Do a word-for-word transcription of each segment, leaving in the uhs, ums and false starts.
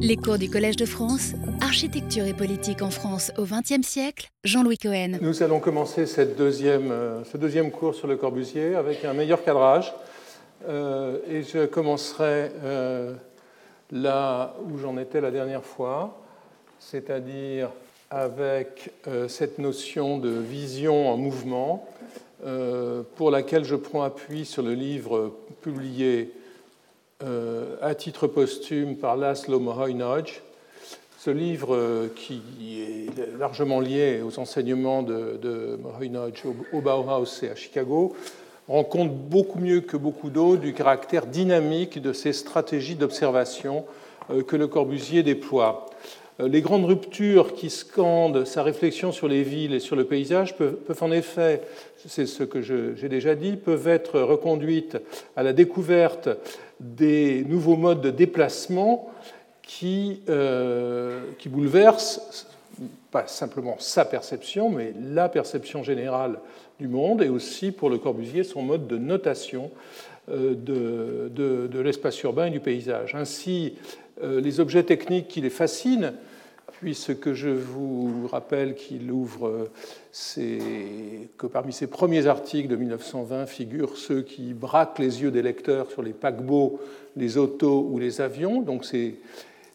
Les cours du Collège de France, architecture et politique en France au vingtième siècle, Jean-Louis Cohen. Nous allons commencer cette deuxième, ce deuxième cours sur Le Corbusier avec un meilleur cadrage. Euh, et je commencerai euh, là où j'en étais la dernière fois, c'est-à-dire avec euh, cette notion de vision en mouvement, euh, pour laquelle je prends appui sur le livre publié Euh, à titre posthume par Laszlo Moholy-Nagy. Ce livre euh, qui est largement lié aux enseignements de, de Moholy-Nagy au, au Bauhaus et à Chicago, rend compte beaucoup mieux que beaucoup d'autres du caractère dynamique de ces stratégies d'observation euh, que Le Corbusier déploie. Euh, les grandes ruptures qui scandent sa réflexion sur les villes et sur le paysage peuvent, peuvent en effet, c'est ce que je, j'ai déjà dit, peuvent être reconduites à la découverte des nouveaux modes de déplacement qui, euh, qui bouleversent pas simplement sa perception, mais la perception générale du monde, et aussi, pour Le Corbusier, son mode de notation euh, de, de, de l'espace urbain et du paysage. Ainsi, euh, les objets techniques qui les fascinent, puisque je vous rappelle qu'il ouvre ses... que parmi ses premiers articles de mille neuf cent vingt figurent ceux qui braquent les yeux des lecteurs sur les paquebots, les autos ou les avions. Donc ces,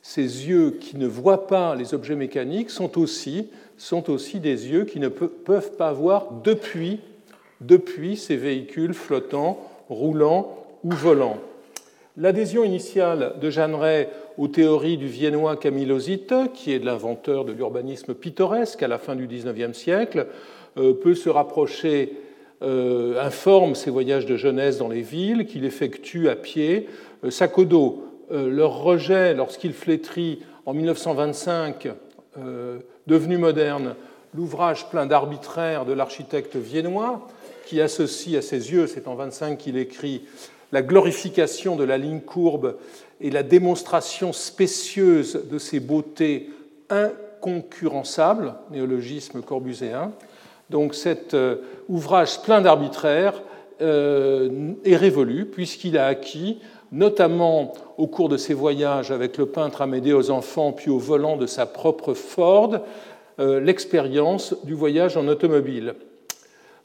ces yeux qui ne voient pas les objets mécaniques sont aussi, sont aussi des yeux qui ne pe- peuvent pas voir depuis, depuis ces véhicules flottants, roulants ou volants. L'adhésion initiale de Jeanneret aux théories du Viennois Camillo Sitte, qui est l'inventeur de l'urbanisme pittoresque à la fin du dix-neuvième siècle, peut se rapprocher, euh, informe ses voyages de jeunesse dans les villes, qu'il effectue à pied, euh, sac au dos. Euh, leur rejet, lorsqu'il flétrit en mille neuf cent vingt-cinq, euh, devenu moderne, l'ouvrage plein d'arbitraire de l'architecte viennois, qui associe à ses yeux, c'est en mille neuf cent vingt-cinq qu'il écrit, la glorification de la ligne courbe et la démonstration spécieuse de ses beautés inconcurrençables, néologisme corbuséen. Donc cet euh, ouvrage plein d'arbitraire euh, est révolu, puisqu'il a acquis, notamment au cours de ses voyages avec le peintre Amédée aux enfants, puis au volant de sa propre Ford, euh, l'expérience du voyage en automobile.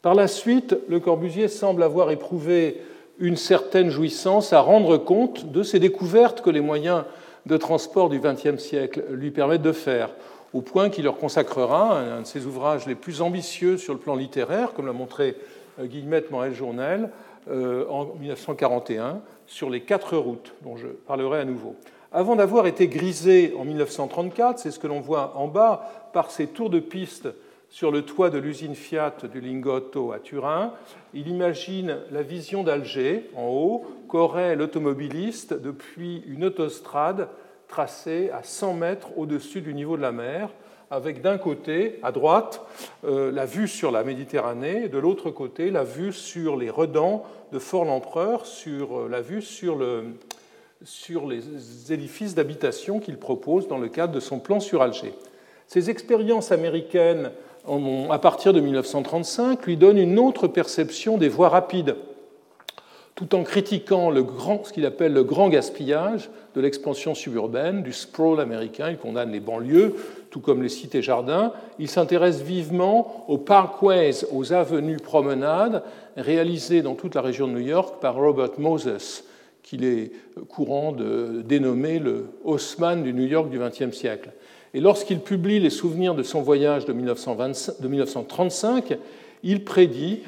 Par la suite, Le Corbusier semble avoir éprouvé une certaine jouissance à rendre compte de ces découvertes que les moyens de transport du vingtième siècle lui permettent de faire, au point qu'il leur consacrera un de ses ouvrages les plus ambitieux sur le plan littéraire, comme l'a montré Guillemette Morel-Journel euh, en mille neuf cent quarante et un, sur les quatre routes, dont je parlerai à nouveau. Avant d'avoir été grisé en mille neuf cent trente-quatre, c'est ce que l'on voit en bas, par ses tours de piste sur le toit de l'usine Fiat du Lingotto à Turin, il imagine la vision d'Alger, en haut, qu'aurait l'automobiliste depuis une autostrade tracée à cent mètres au-dessus du niveau de la mer, avec d'un côté, à droite, euh, la vue sur la Méditerranée, et de l'autre côté, la vue sur les redans de Fort-l'Empereur, sur euh, la vue sur, le, sur les édifices d'habitation qu'il propose dans le cadre de son plan sur Alger. Ces expériences américaines à partir de mille neuf cent trente-cinq, lui donne une autre perception des voies rapides, tout en critiquant le grand, ce qu'il appelle le grand gaspillage de l'expansion suburbaine, du sprawl américain. Il condamne les banlieues, tout comme les cités jardins. Il s'intéresse vivement aux parkways, aux avenues promenades, réalisées dans toute la région de New York par Robert Moses, qu'il est courant de dénommer le Haussmann du New York du vingtième siècle. Et lorsqu'il publie les souvenirs de son voyage de mille neuf cent trente-cinq, il prédit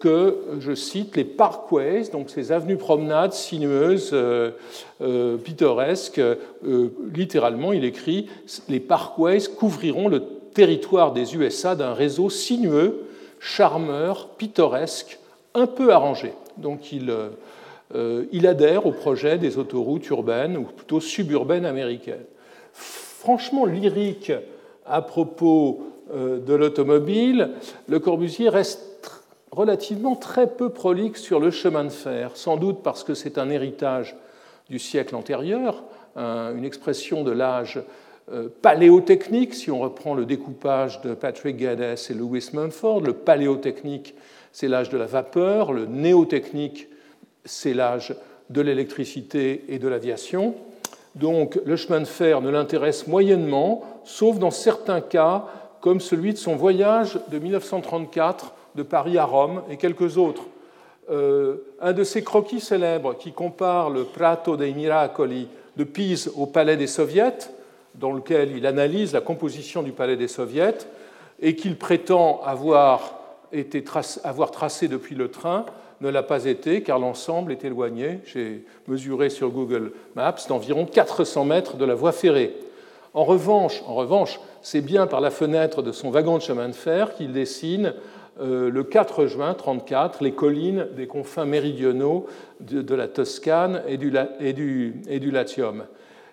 que, je cite, les parkways, donc ces avenues promenades sinueuses, euh, euh, pittoresques, euh, littéralement, il écrit « Les parkways couvriront le territoire des U S A d'un réseau sinueux, charmeur, pittoresque, un peu arrangé ». Donc il, euh, il adhère au projet des autoroutes urbaines, ou plutôt suburbaines américaines. Franchement lyrique à propos de l'automobile, Le Corbusier reste relativement très peu prolixe sur le chemin de fer, sans doute parce que c'est un héritage du siècle antérieur, une expression de l'âge paléotechnique, si on reprend le découpage de Patrick Geddes et Louis Mumford. Le paléotechnique, c'est l'âge de la vapeur, le néotechnique, c'est l'âge de l'électricité et de l'aviation. Donc le chemin de fer ne l'intéresse moyennement, sauf dans certains cas, comme celui de son voyage de mille neuf cent trente-quatre de Paris à Rome et quelques autres. Euh, un de ses croquis célèbres qui compare le Prato dei Miracoli de Pise au Palais des Soviets, dans lequel il analyse la composition du Palais des Soviets, et qu'il prétend avoir, été trace, avoir tracé depuis le train, ne l'a pas été, car l'ensemble est éloigné, j'ai mesuré sur Google Maps, d'environ quatre cents mètres de la voie ferrée. En revanche, en revanche, c'est bien par la fenêtre de son wagon de chemin de fer qu'il dessine, euh, le quatre juin mille neuf cent trente-quatre, les collines des confins méridionaux de, de la Toscane et du, et du, et du Latium.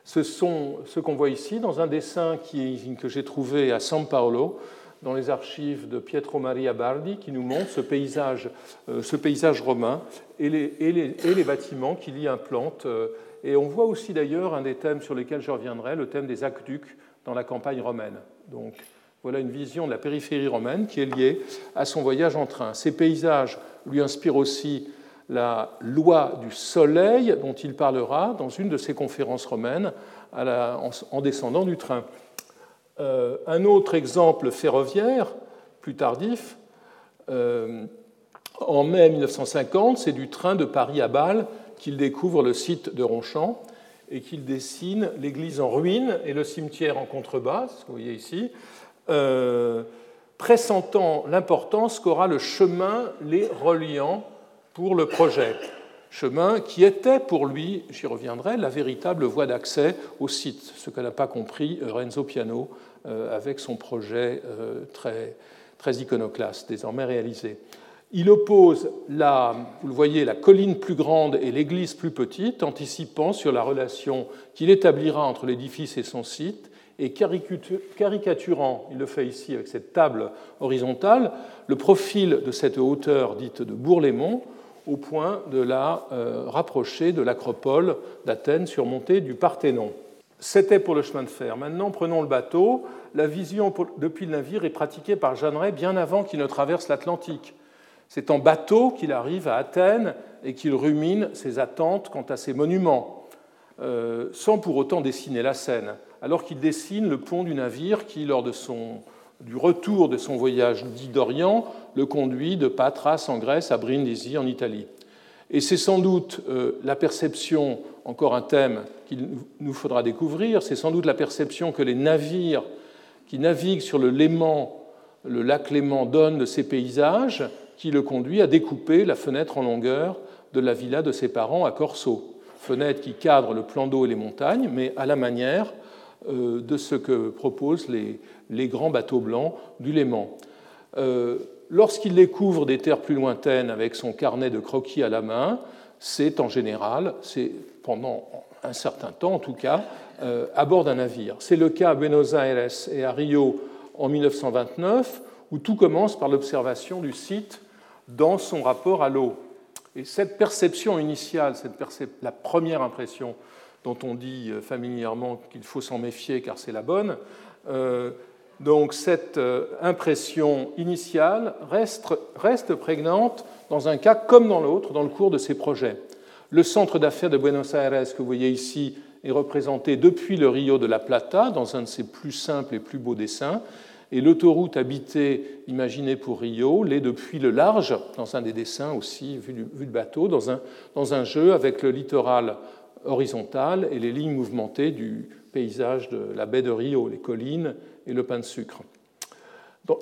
Ce sont ce qu'on voit ici dans un dessin qui, que j'ai trouvé à San Paolo, dans les archives de Pietro Maria Bardi, qui nous montre ce paysage, euh, ce paysage romain et les, et, les, et les bâtiments qui l'y implantent. Euh, et on voit aussi d'ailleurs un des thèmes sur lesquels je reviendrai, le thème des aqueducs dans la campagne romaine. Donc voilà une vision de la périphérie romaine qui est liée à son voyage en train. Ces paysages lui inspirent aussi la loi du soleil, dont il parlera dans une de ses conférences romaines à la, en, en descendant du train. Euh, un autre exemple ferroviaire, plus tardif, euh, en mai mille neuf cent cinquante, c'est du train de Paris à Bâle qu'il découvre le site de Ronchamp et qu'il dessine l'église en ruine et le cimetière en contrebas, ce que vous voyez ici, euh, pressentant l'importance qu'aura le chemin les reliant pour le projet. Chemin qui était pour lui, j'y reviendrai, la véritable voie d'accès au site, ce que n'a pas compris Renzo Piano euh, avec son projet euh, très, très iconoclaste, désormais réalisé. Il oppose, la, vous le voyez, la colline plus grande et l'église plus petite, anticipant sur la relation qu'il établira entre l'édifice et son site, et caricaturant, il le fait ici avec cette table horizontale, le profil de cette hauteur dite de Bourg-les-Monts, au point de la euh, rapprocher de l'Acropole d'Athènes surmontée du Parthénon. C'était pour le chemin de fer. Maintenant, prenons le bateau. La vision pour, depuis le navire est pratiquée par Jeanneret bien avant qu'il ne traverse l'Atlantique. C'est en bateau qu'il arrive à Athènes et qu'il rumine ses attentes quant à ses monuments, euh, sans pour autant dessiner la Seine, alors qu'il dessine le pont du navire qui, lors de son... du retour de son voyage dit d'Orient, le conduit de Patras en Grèce à Brindisi en Italie. Et c'est sans doute euh, la perception, encore un thème qu'il nous faudra découvrir, c'est sans doute la perception que les navires qui naviguent sur le Léman, le lac Léman donnent de ces paysages qui le conduit à découper la fenêtre en longueur de la villa de ses parents à Corso, fenêtre qui cadre le plan d'eau et les montagnes, mais à la manière euh, de ce que proposent les les grands bateaux blancs du Léman. Euh, lorsqu'il découvre des terres plus lointaines avec son carnet de croquis à la main, c'est en général, c'est pendant un certain temps en tout cas, euh, à bord d'un navire. C'est le cas à Buenos Aires et à Rio en mille neuf cent vingt-neuf, où tout commence par l'observation du site dans son rapport à l'eau. Et cette perception initiale, cette percep- la première impression dont on dit familièrement qu'il faut s'en méfier car c'est la bonne, euh, donc cette impression initiale reste, reste prégnante dans un cas comme dans l'autre dans le cours de ces projets. Le centre d'affaires de Buenos Aires que vous voyez ici est représenté depuis le Rio de la Plata dans un de ses plus simples et plus beaux dessins et l'autoroute habitée imaginée pour Rio l'est depuis le large dans un des dessins aussi vu du, vu de bateau dans un, dans un jeu avec le littoral horizontal et les lignes mouvementées du paysage de la baie de Rio, les collines et le pain de sucre.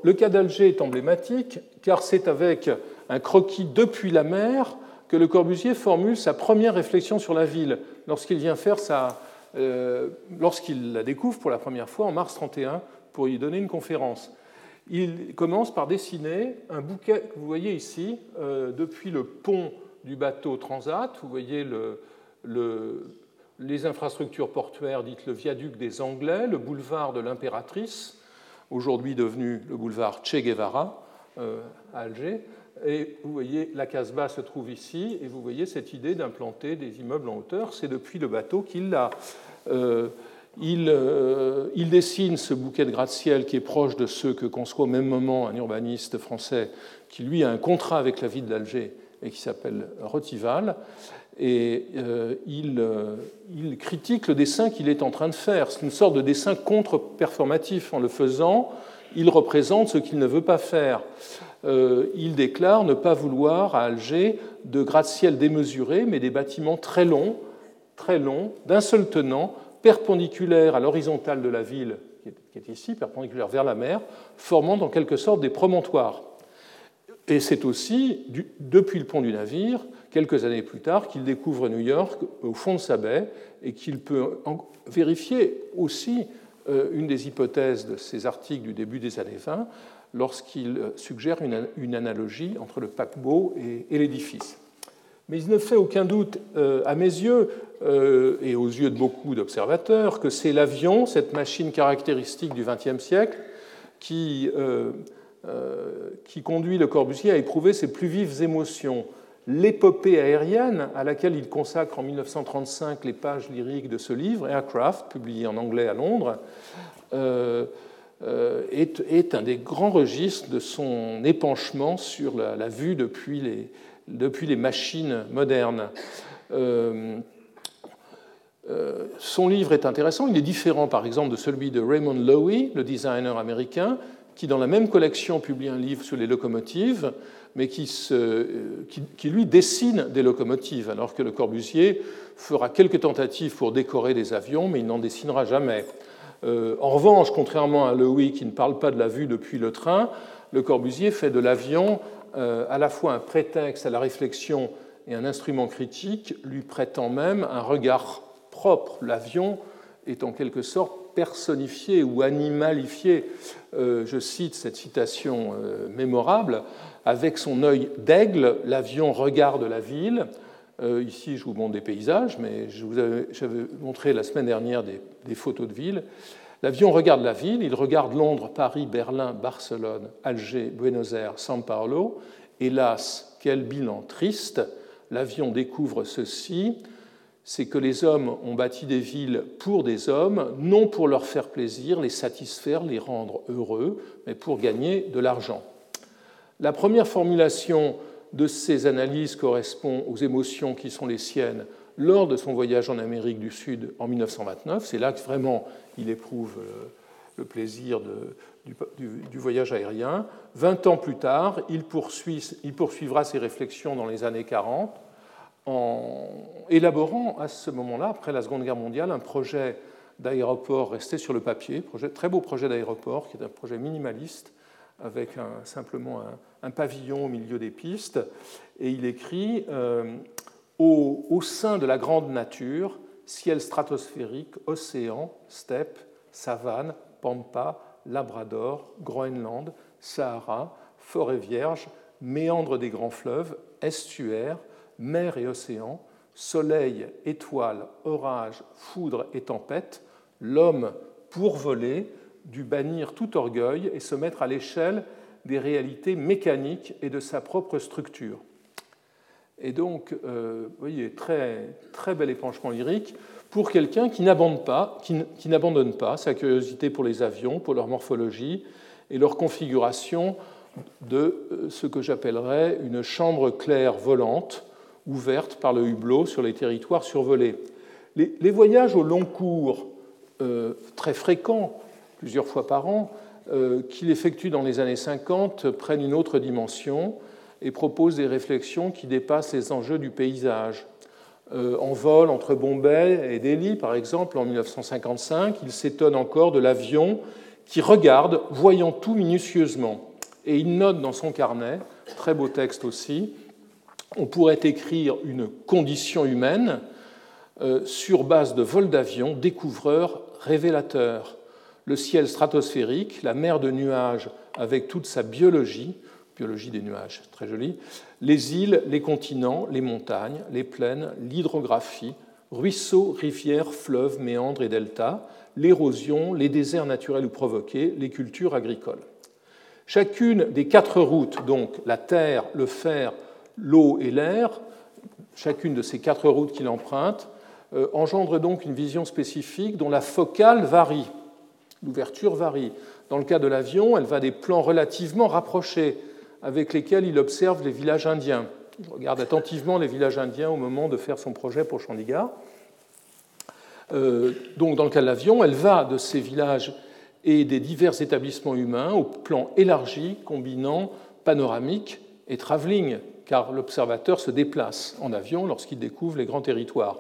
Le cas d'Alger est emblématique, car c'est avec un croquis depuis la mer que Le Corbusier formule sa première réflexion sur la ville, lorsqu'il vient faire sa, euh, lorsqu'il la découvre pour la première fois en mars trente et un pour y donner une conférence. Il commence par dessiner un bouquet que vous voyez ici, euh, depuis le pont du bateau Transat, vous voyez le, le les infrastructures portuaires, dites le viaduc des Anglais, le boulevard de l'Impératrice, aujourd'hui devenu le boulevard Che Guevara euh, à Alger. Et vous voyez, la Casbah se trouve ici, et vous voyez cette idée d'implanter des immeubles en hauteur. C'est depuis le bateau qu'il l'a. Euh, il, euh, il dessine ce bouquet de gratte-ciel qui est proche de ceux que conçoit au même moment un urbaniste français qui, lui, a un contrat avec la ville d'Alger et qui s'appelle Rotival. et euh, il, euh, il critique le dessin qu'il est en train de faire. C'est une sorte de dessin contre-performatif. En le faisant, il représente ce qu'il ne veut pas faire. Euh, il déclare ne pas vouloir à Alger de gratte-ciel démesuré, mais des bâtiments très longs, très longs, d'un seul tenant, perpendiculaires à l'horizontale de la ville, qui est ici, perpendiculaire vers la mer, formant en quelque sorte des promontoires. Et c'est aussi, du, depuis le pont du navire, quelques années plus tard, qu'il découvre New York au fond de sa baie et qu'il peut en vérifier aussi euh, une des hypothèses de ses articles du début des années vingt, lorsqu'il suggère une, une analogie entre le paquebot et, et l'édifice. Mais il ne fait aucun doute, euh, à mes yeux, euh, et aux yeux de beaucoup d'observateurs, que c'est l'avion, cette machine caractéristique du vingtième siècle, qui... Euh, Euh, qui conduit Le Corbusier à éprouver ses plus vives émotions. L'épopée aérienne, à laquelle il consacre en mille neuf cent trente-cinq les pages lyriques de ce livre, Aircraft, publié en anglais à Londres, euh, euh, est, est un des grands registres de son épanchement sur la, la vue depuis les, depuis les machines modernes. Euh, euh, son livre est intéressant. Il est différent, par exemple, de celui de Raymond Loewy, le designer américain, qui, dans la même collection, publie un livre sur les locomotives, mais qui, se, qui, qui lui dessine des locomotives, alors que Le Corbusier fera quelques tentatives pour décorer des avions, mais il n'en dessinera jamais. Euh, en revanche, contrairement à Loewy, qui ne parle pas de la vue depuis le train, Le Corbusier fait de l'avion euh, à la fois un prétexte à la réflexion et un instrument critique, lui prêtant même un regard propre. L'avion est en quelque sorte personnifié ou animalifié, euh, je cite cette citation euh, mémorable, avec son œil d'aigle, l'avion regarde la ville. Euh, ici, je vous montre des paysages, mais je vous avais, j'avais montré la semaine dernière des, des photos de ville. L'avion regarde la ville, il regarde Londres, Paris, Berlin, Barcelone, Alger, Buenos Aires, São Paulo. Hélas, quel bilan triste, l'avion découvre ceci. C'est que les hommes ont bâti des villes pour des hommes, non pour leur faire plaisir, les satisfaire, les rendre heureux, mais pour gagner de l'argent. La première formulation de ces analyses correspond aux émotions qui sont les siennes lors de son voyage en Amérique du Sud en mille neuf cent vingt-neuf. C'est là que vraiment il éprouve le plaisir de, du, du, du voyage aérien. Vingt ans plus tard, il, poursuit, il poursuivra ses réflexions dans les années quarante, en élaborant à ce moment-là, après la Seconde Guerre mondiale, un projet d'aéroport resté sur le papier, projet, très beau projet d'aéroport, qui est un projet minimaliste, avec un, simplement un, un pavillon au milieu des pistes. Et il écrit euh, au, au sein de la grande nature, ciel stratosphérique, océan, steppe, savane, pampa, Labrador, Groenland, Sahara, forêt vierge, méandre des grands fleuves, estuaires, mer et océan, soleil, étoiles, orage, foudre et tempête, l'homme, pour voler, dut bannir tout orgueil et se mettre à l'échelle des réalités mécaniques et de sa propre structure. Et donc, euh, vous voyez, très, très bel épanchement lyrique pour quelqu'un qui n'abandonne pas, qui, qui n'abandonne pas sa curiosité pour les avions, pour leur morphologie et leur configuration de ce que j'appellerais une chambre claire volante, ouverte par le hublot sur les territoires survolés. Les, les voyages au long cours, euh, très fréquents, plusieurs fois par an, euh, qu'il effectue dans les années cinquante, prennent une autre dimension et proposent des réflexions qui dépassent les enjeux du paysage. Euh, en vol entre Bombay et Delhi, par exemple, en mille neuf cent cinquante-cinq, il s'étonne encore de l'avion qui regarde, voyant tout minutieusement. Et il note dans son carnet, très beau texte aussi, on pourrait écrire une condition humaine euh, sur base de vols d'avion, découvreurs, révélateurs. Le ciel stratosphérique, la mer de nuages avec toute sa biologie, biologie des nuages, très jolie, les îles, les continents, les montagnes, les plaines, l'hydrographie, ruisseaux, rivières, fleuves, méandres et deltas, l'érosion, les déserts naturels ou provoqués, les cultures agricoles. Chacune des quatre routes, donc la terre, le fer, l'eau et l'air, chacune de ces quatre routes qu'il emprunte, euh, engendre donc une vision spécifique dont la focale varie, l'ouverture varie. Dans le cas de l'avion, elle va des plans relativement rapprochés avec lesquels il observe les villages indiens. Il regarde attentivement les villages indiens au moment de faire son projet pour Chandigarh. Euh, donc, dans le cas de l'avion, elle va de ces villages et des divers établissements humains au plan élargi, combinant panoramique et travelling, car l'observateur se déplace en avion lorsqu'il découvre les grands territoires.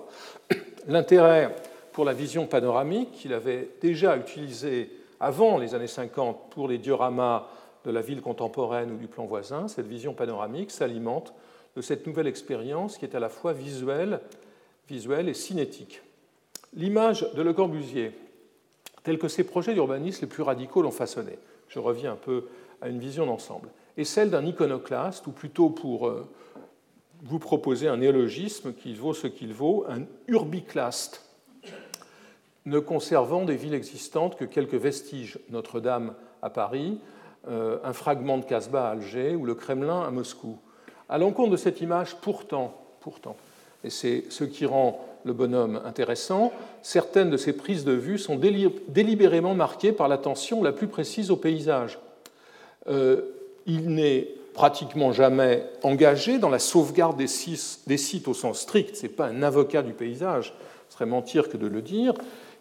L'intérêt pour la vision panoramique qu'il avait déjà utilisé avant les années cinquante pour les dioramas de la ville contemporaine ou du plan voisin, cette vision panoramique s'alimente de cette nouvelle expérience qui est à la fois visuelle, visuelle et cinétique. L'image de Le Corbusier, telle que ses projets d'urbanisme les plus radicaux l'ont façonnée, je reviens un peu à une vision d'ensemble, est celle d'un iconoclaste, ou plutôt pour vous proposer un néologisme qui vaut ce qu'il vaut, un urbiclaste, ne conservant des villes existantes que quelques vestiges, Notre-Dame à Paris, un fragment de Casbah à Alger ou le Kremlin à Moscou. À l'encontre de cette image, pourtant, pourtant, et c'est ce qui rend le bonhomme intéressant, certaines de ses prises de vue sont délibérément marquées par l'attention la plus précise au paysage. Euh, il n'est pratiquement jamais engagé dans la sauvegarde des, six, des sites au sens strict. Ce n'est pas un avocat du paysage, ce serait mentir que de le dire.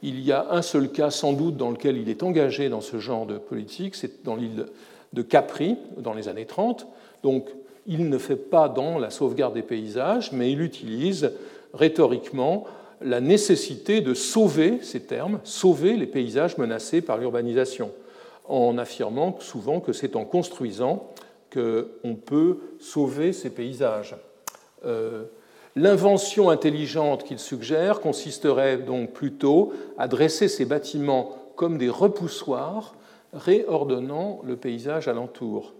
Il y a un seul cas, sans doute, dans lequel il est engagé dans ce genre de politique, c'est dans l'île de Capri, dans les années trente. Donc, il ne fait pas dans la sauvegarde des paysages, mais il utilise rhétoriquement la nécessité de sauver, ces termes, sauver les paysages menacés par l'urbanisation, en affirmant souvent que c'est en construisant qu'on peut sauver ces paysages. Euh, L'invention intelligente qu'il suggère consisterait donc plutôt à dresser ces bâtiments comme des repoussoirs, réordonnant le paysage alentour.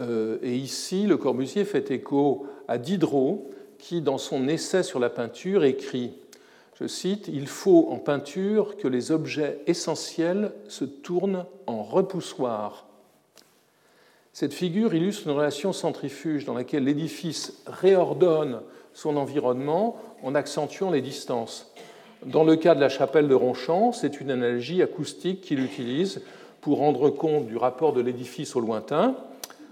Euh, et ici, Le Corbusier fait écho à Diderot, qui, dans son essai sur la peinture, écrit, je cite, « Il faut en peinture que les objets essentiels se tournent en repoussoir ». Cette figure illustre une relation centrifuge dans laquelle l'édifice réordonne son environnement en accentuant les distances. Dans le cas de la chapelle de Ronchamp, c'est une analogie acoustique qu'il utilise pour rendre compte du rapport de l'édifice au lointain,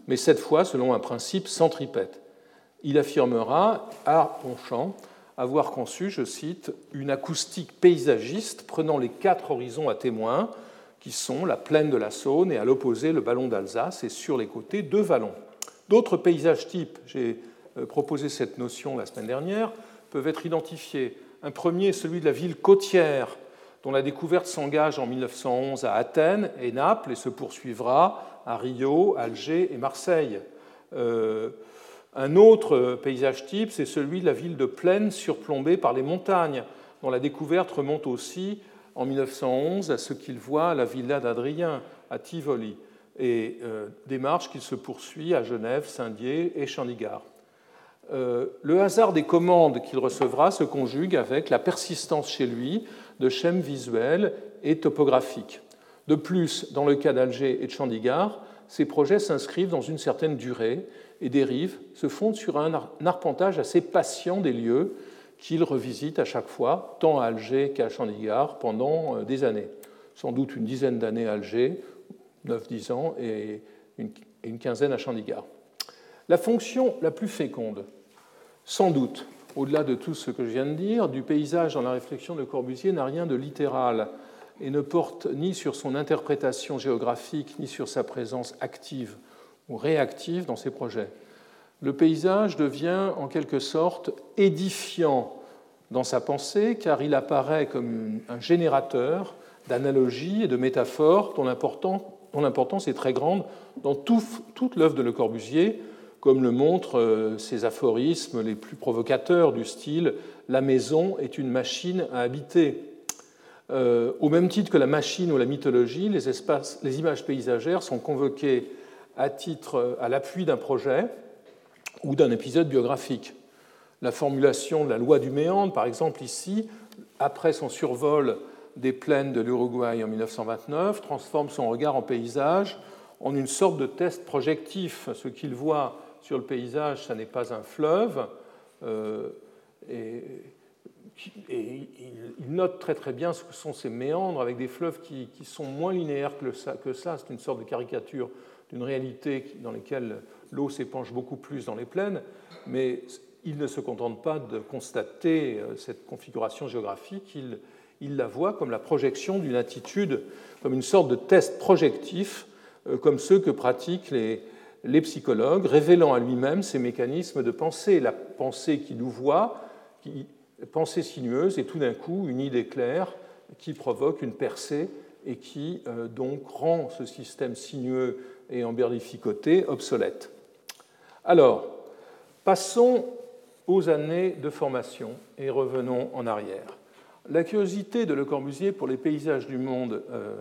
mais cette fois selon un principe centripète. Il affirmera à Ronchamp avoir conçu, je cite, une acoustique paysagiste prenant les quatre horizons à témoin, qui sont la plaine de la Saône et à l'opposé le ballon d'Alsace et sur les côtés deux vallons. D'autres paysages types, j'ai proposer cette notion la semaine dernière, peuvent être identifiés. Un premier est celui de la ville côtière, dont la découverte s'engage en mille neuf cent onze à Athènes et Naples et se poursuivra à Rio, Alger et Marseille. Euh, un autre paysage type, c'est celui de la ville de plaine surplombée par les montagnes, dont la découverte remonte aussi en mille neuf cent onze à ce qu'il voit à la villa d'Adrien, à Tivoli, et euh, démarche qui se poursuit à Genève, Saint-Dié et Chandigarh. Euh, le hasard des commandes qu'il recevra se conjugue avec la persistance chez lui de schèmes visuels et topographiques. De plus, dans le cas d'Alger et de Chandigarh, ces projets s'inscrivent dans une certaine durée et dérivent, se fondent sur un, ar- un arpentage assez patient des lieux qu'il revisite à chaque fois, tant à Alger qu'à Chandigarh, pendant euh, des années. Sans doute une dizaine d'années à Alger, neuf dix ans, et une, une quinzaine à Chandigarh. La fonction la plus féconde, sans doute, au-delà de tout ce que je viens de dire, du paysage dans la réflexion de Corbusier n'a rien de littéral et ne porte ni sur son interprétation géographique ni sur sa présence active ou réactive dans ses projets. Le paysage devient en quelque sorte édifiant dans sa pensée car il apparaît comme un générateur d'analogies et de métaphores dont l'importance est très grande dans tout, toute l'œuvre de Le Corbusier, comme le montrent ses aphorismes les plus provocateurs du style « La maison est une machine à habiter euh, ». Au même titre que la machine ou la mythologie, les, espaces, les images paysagères sont convoquées à, titre, à l'appui d'un projet ou d'un épisode biographique. La formulation de la loi du méandre, par exemple ici, après son survol des plaines de l'Uruguay en mille neuf cent vingt-neuf, transforme son regard en paysage en une sorte de test projectif. Ce qu'il voit sur le paysage, ça n'est pas un fleuve, euh, et et il note très très bien ce que sont ces méandres avec des fleuves qui, qui sont moins linéaires que, le, que ça. C'est une sorte de caricature d'une réalité dans laquelle l'eau s'épanche beaucoup plus dans les plaines, mais il ne se contente pas de constater cette configuration géographique, il, il la voit comme la projection d'une attitude, comme une sorte de test projectif, comme ceux que pratiquent les, les psychologues, révélant à lui-même ses mécanismes de pensée, la pensée qui nous voit, qui, pensée sinueuse, et tout d'un coup, une idée claire qui provoque une percée et qui euh, donc rend ce système sinueux et emberlificoté obsolète. Alors, passons aux années de formation et revenons en arrière. La curiosité de Le Corbusier pour les paysages du monde euh,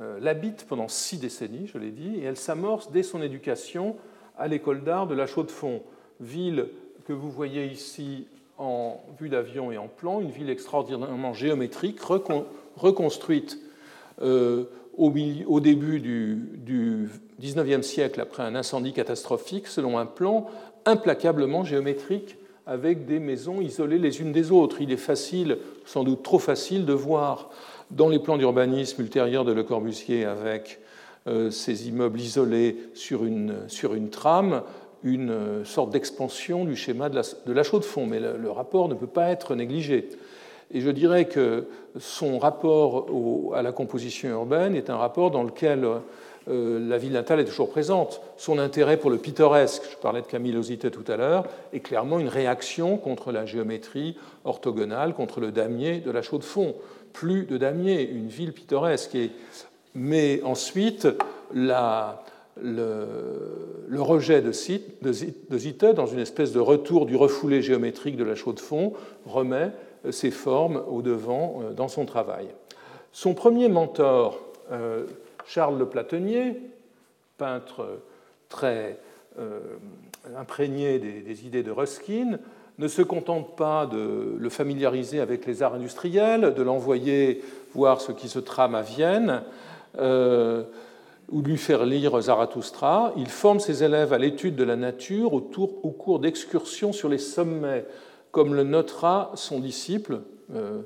euh, l'habite pendant six décennies, je l'ai dit, et elle s'amorce dès son éducation à l'école d'art de la Chaux-de-Fonds, ville que vous voyez ici en vue d'avion et en plan, une ville extraordinairement géométrique, recon, reconstruite euh, au, milieu, au début du XIXe siècle après un incendie catastrophique, selon un plan implacablement géométrique, avec des maisons isolées les unes des autres. Il est facile, sans doute trop facile, de voir dans les plans d'urbanisme ultérieurs de Le Corbusier, avec euh, ces immeubles isolés sur une, sur une trame, une euh, sorte d'expansion du schéma de la, de la Chaux-de-Fonds. Mais le, le rapport ne peut pas être négligé. Et je dirais que son rapport au, à la composition urbaine est un rapport dans lequel euh, la ville natale est toujours présente. Son intérêt pour le pittoresque, je parlais de Camillo Sitte tout à l'heure, est clairement une réaction contre la géométrie orthogonale, contre le damier de la Chaux-de-Fonds. Plus de damier, une ville pittoresque. Et, mais ensuite, la, le, le rejet de Sitte, de Sitte, de Sitte dans une espèce de retour du refoulé géométrique de la Chaux-de-Fonds, remet ses formes au devant dans son travail. Son premier mentor, Charles Le Platonnier, peintre très imprégné des idées de Ruskin, ne se contente pas de le familiariser avec les arts industriels, de l'envoyer voir ce qui se trame à Vienne, euh, ou de lui faire lire Zarathustra. Il forme ses élèves à l'étude de la nature autour, au cours d'excursions sur les sommets, comme le notera son disciple, euh,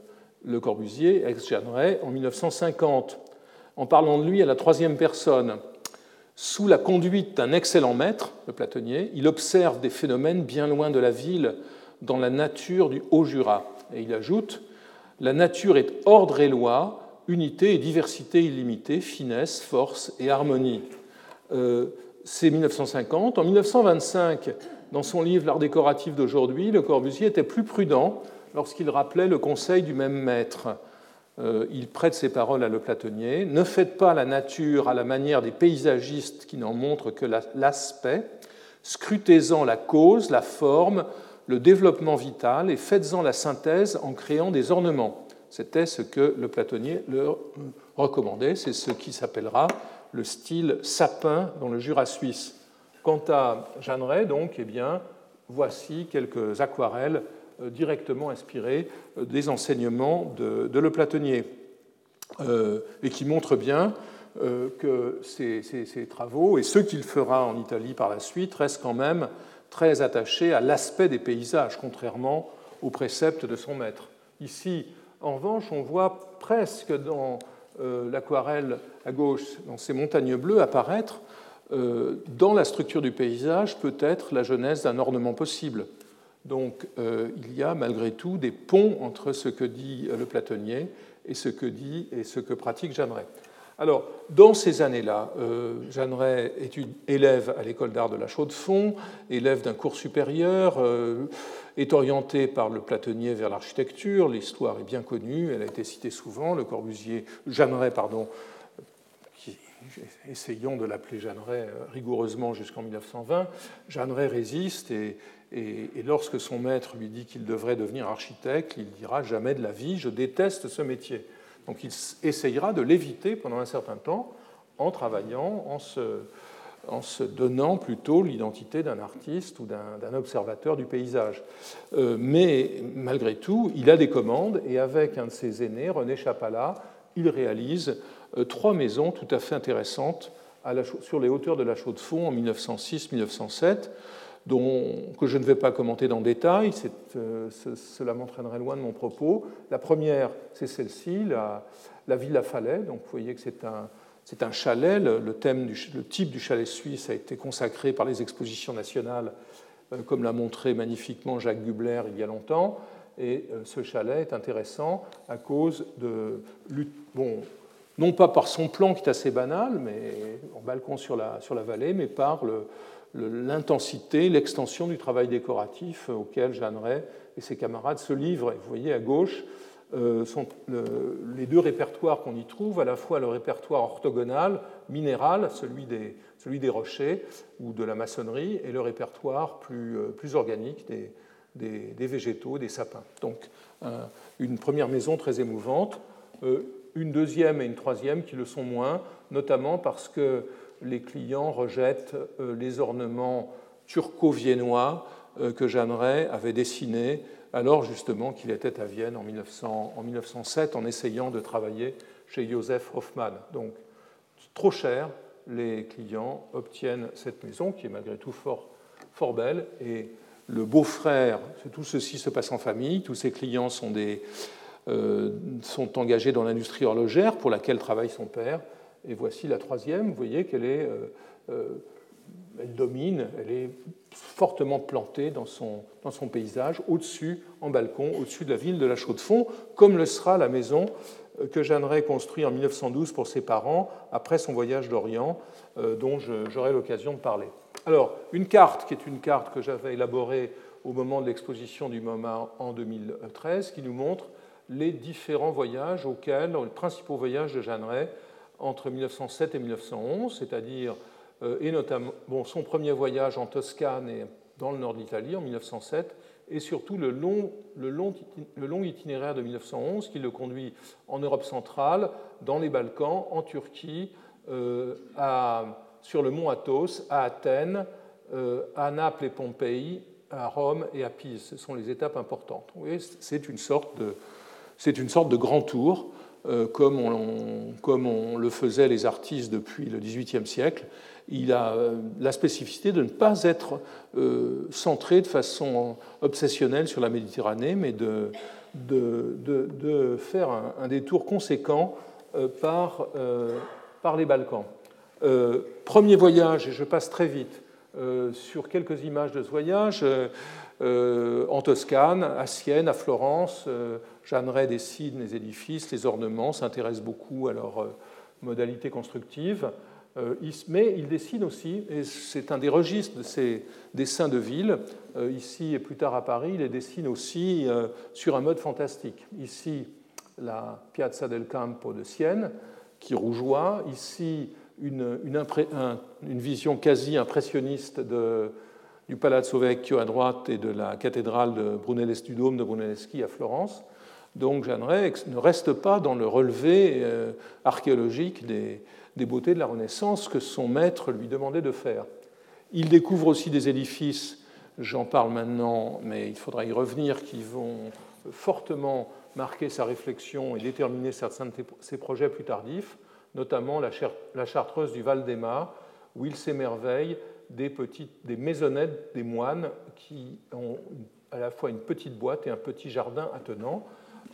Le Corbusier, ex-Jeanneret, en mille neuf cent cinquante, en parlant de lui à la troisième personne. Sous la conduite d'un excellent maître, le Platonnier, il observe des phénomènes bien loin de la ville, dans la nature du Haut-Jura. Et il ajoute « La nature est ordre et loi, unité et diversité illimitée, finesse, force et harmonie. Euh, » C'est mille neuf cent cinquante. En mille neuf cent vingt-cinq, dans son livre « L'art décoratif d'aujourd'hui », Le Corbusier était plus prudent lorsqu'il rappelait le conseil du même maître. Euh, il prête ses paroles à Le Platonnier. « Ne faites pas la nature à la manière des paysagistes qui n'en montrent que l'aspect. Scrutez-en la cause, la forme, le développement vital et faites-en la synthèse en créant des ornements. » C'était ce que Le Platonnier leur recommandait. C'est ce qui s'appellera le style sapin dans le Jura suisse. Quant à Jeanneret, donc, eh bien, voici quelques aquarelles directement inspirées des enseignements de, de Le Platonnier, euh, et qui montrent bien euh, que ses, ses, ses travaux et ceux qu'il fera en Italie par la suite restent quand même très attachés à l'aspect des paysages, contrairement aux préceptes de son maître. Ici, en revanche, on voit presque dans euh, l'aquarelle à gauche, dans ces montagnes bleues, apparaître dans la structure du paysage peut-être la genèse d'un ornement possible. Donc euh, il y a malgré tout des ponts entre ce que dit Le Platonnier et ce que dit et ce que pratique Jeanneret. Alors dans ces années-là, euh, Jeanneret est une élève à l'école d'art de la Chaux-de-Fonds, élève d'un cours supérieur, euh, est orienté par Le Platonnier vers l'architecture. L'histoire est bien connue, elle a été citée souvent. Le Corbusier, Jeanneret, pardon. Essayons de l'appeler Jeanneret rigoureusement jusqu'en mille neuf cent vingt, Jeanneret résiste et, et, et lorsque son maître lui dit qu'il devrait devenir architecte, il dira « jamais de la vie, je déteste ce métier ». Donc il essayera de l'éviter pendant un certain temps en travaillant, en se, en se donnant plutôt l'identité d'un artiste ou d'un, d'un observateur du paysage. Euh, mais malgré tout, il a des commandes et avec un de ses aînés, René Chapala, il réalise trois maisons tout à fait intéressantes à la, sur les hauteurs de la Chaux-de-Fonds en mille neuf cent six mille neuf cent sept. dont, que je ne vais pas commenter dans le détail, euh, ce, cela m'entraînerait loin de mon propos. La première, c'est celle-ci, la, la Villa Falais. Donc vous voyez que c'est un, c'est un chalet. Le, le, thème du, le type du chalet suisse a été consacré par les expositions nationales, euh, comme l'a montré magnifiquement Jacques Gubler il y a longtemps. Et euh, ce chalet est intéressant à cause de... Bon, non pas par son plan qui est assez banal, mais en balcon sur la, sur la vallée, mais par le, le, l'intensité, l'extension du travail décoratif auquel Jeanneret et ses camarades se livrent. Et vous voyez à gauche euh, sont le, les deux répertoires qu'on y trouve, à la fois le répertoire orthogonal, minéral, celui des, celui des rochers ou de la maçonnerie, et le répertoire plus, plus organique des, des, des végétaux, des sapins. Donc un, une première maison très émouvante, euh, une deuxième et une troisième qui le sont moins, notamment parce que les clients rejettent les ornements turco-viennois que Jeanneret avait dessinés alors justement qu'il était à Vienne en, mille neuf cents, en mille neuf cent sept en essayant de travailler chez Joseph Hoffmann. Donc, trop cher, les clients obtiennent cette maison qui est malgré tout fort, fort belle. Et le beau-frère, tout ceci se passe en famille, tous ses clients sont des... Euh, sont engagés dans l'industrie horlogère pour laquelle travaille son père. Et voici la troisième, vous voyez qu'elle est, euh, euh, elle domine, elle est fortement plantée dans son, dans son paysage, au-dessus, en balcon, au-dessus de la ville de la Chaux-de-Fonds, comme le sera la maison que Jeanneret construit en mille neuf cent douze pour ses parents, après son voyage d'Orient, euh, dont je, j'aurai l'occasion de parler. Alors, une carte qui est une carte que j'avais élaborée au moment de l'exposition du MoMA en deux mille treize, qui nous montre les différents voyages auxquels, les principaux voyages de Jeanneret entre mille neuf cent sept et mille neuf cent onze, c'est-à-dire, euh, et notamment bon, son premier voyage en Toscane et dans le nord de l'Italie en mille neuf cent sept, et surtout le long, le long, le long itinéraire de mille neuf cent onze qui le conduit en Europe centrale, dans les Balkans, en Turquie, euh, à, sur le mont Athos, à Athènes, euh, à Naples et Pompéi, à Rome et à Pise. Ce sont les étapes importantes. Vous voyez, c'est une sorte de... C'est une sorte de grand tour, euh, comme, on, on, comme on le faisaient les artistes depuis le dix-huitième siècle. Il a euh, la spécificité de ne pas être euh, centré de façon obsessionnelle sur la Méditerranée, mais de, de, de, de faire un, un détour conséquent euh, par, euh, par les Balkans. Euh, premier voyage, et je passe très vite euh, sur quelques images de ce voyage, euh, euh, en Toscane, à Sienne, à Florence... Euh, Jeanneret dessine les édifices, les ornements, s'intéresse beaucoup à leurs modalités constructives. Mais il dessine aussi, et c'est un des registres de ses dessins de ville, ici et plus tard à Paris, il les dessine aussi sur un mode fantastique. Ici, la Piazza del Campo de Sienne, qui rougeoie. Ici, une, une, impré, un, une vision quasi impressionniste de... du Palazzo Vecchio à droite et de la cathédrale de Brunelleschi, du dôme de Brunelleschi à Florence. Donc Jeanneret ne reste pas dans le relevé euh, archéologique des, des beautés de la Renaissance que son maître lui demandait de faire. Il découvre aussi des édifices, j'en parle maintenant, mais il faudra y revenir, qui vont fortement marquer sa réflexion et déterminer certains de ses projets plus tardifs, notamment la, char- la chartreuse du Val-d'Ema, où il s'émerveille des petites, des maisonnettes des moines qui ont à la fois une petite boîte et un petit jardin attenant.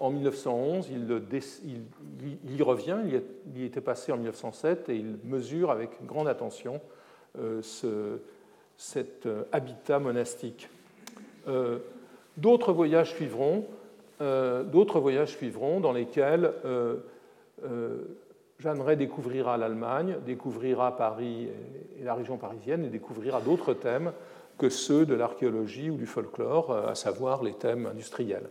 En mille neuf cent onze, il, le dé, il, il y revient, il y, a, il y était passé en mille neuf cent sept, et il mesure avec grande attention euh, ce, cet euh, habitat monastique. Euh, d'autres voyages suivront, euh, d'autres voyages suivront dans lesquels euh, euh, Jeanneret découvrira l'Allemagne, découvrira Paris et la région parisienne, et découvrira d'autres thèmes que ceux de l'archéologie ou du folklore, à savoir les thèmes industriels.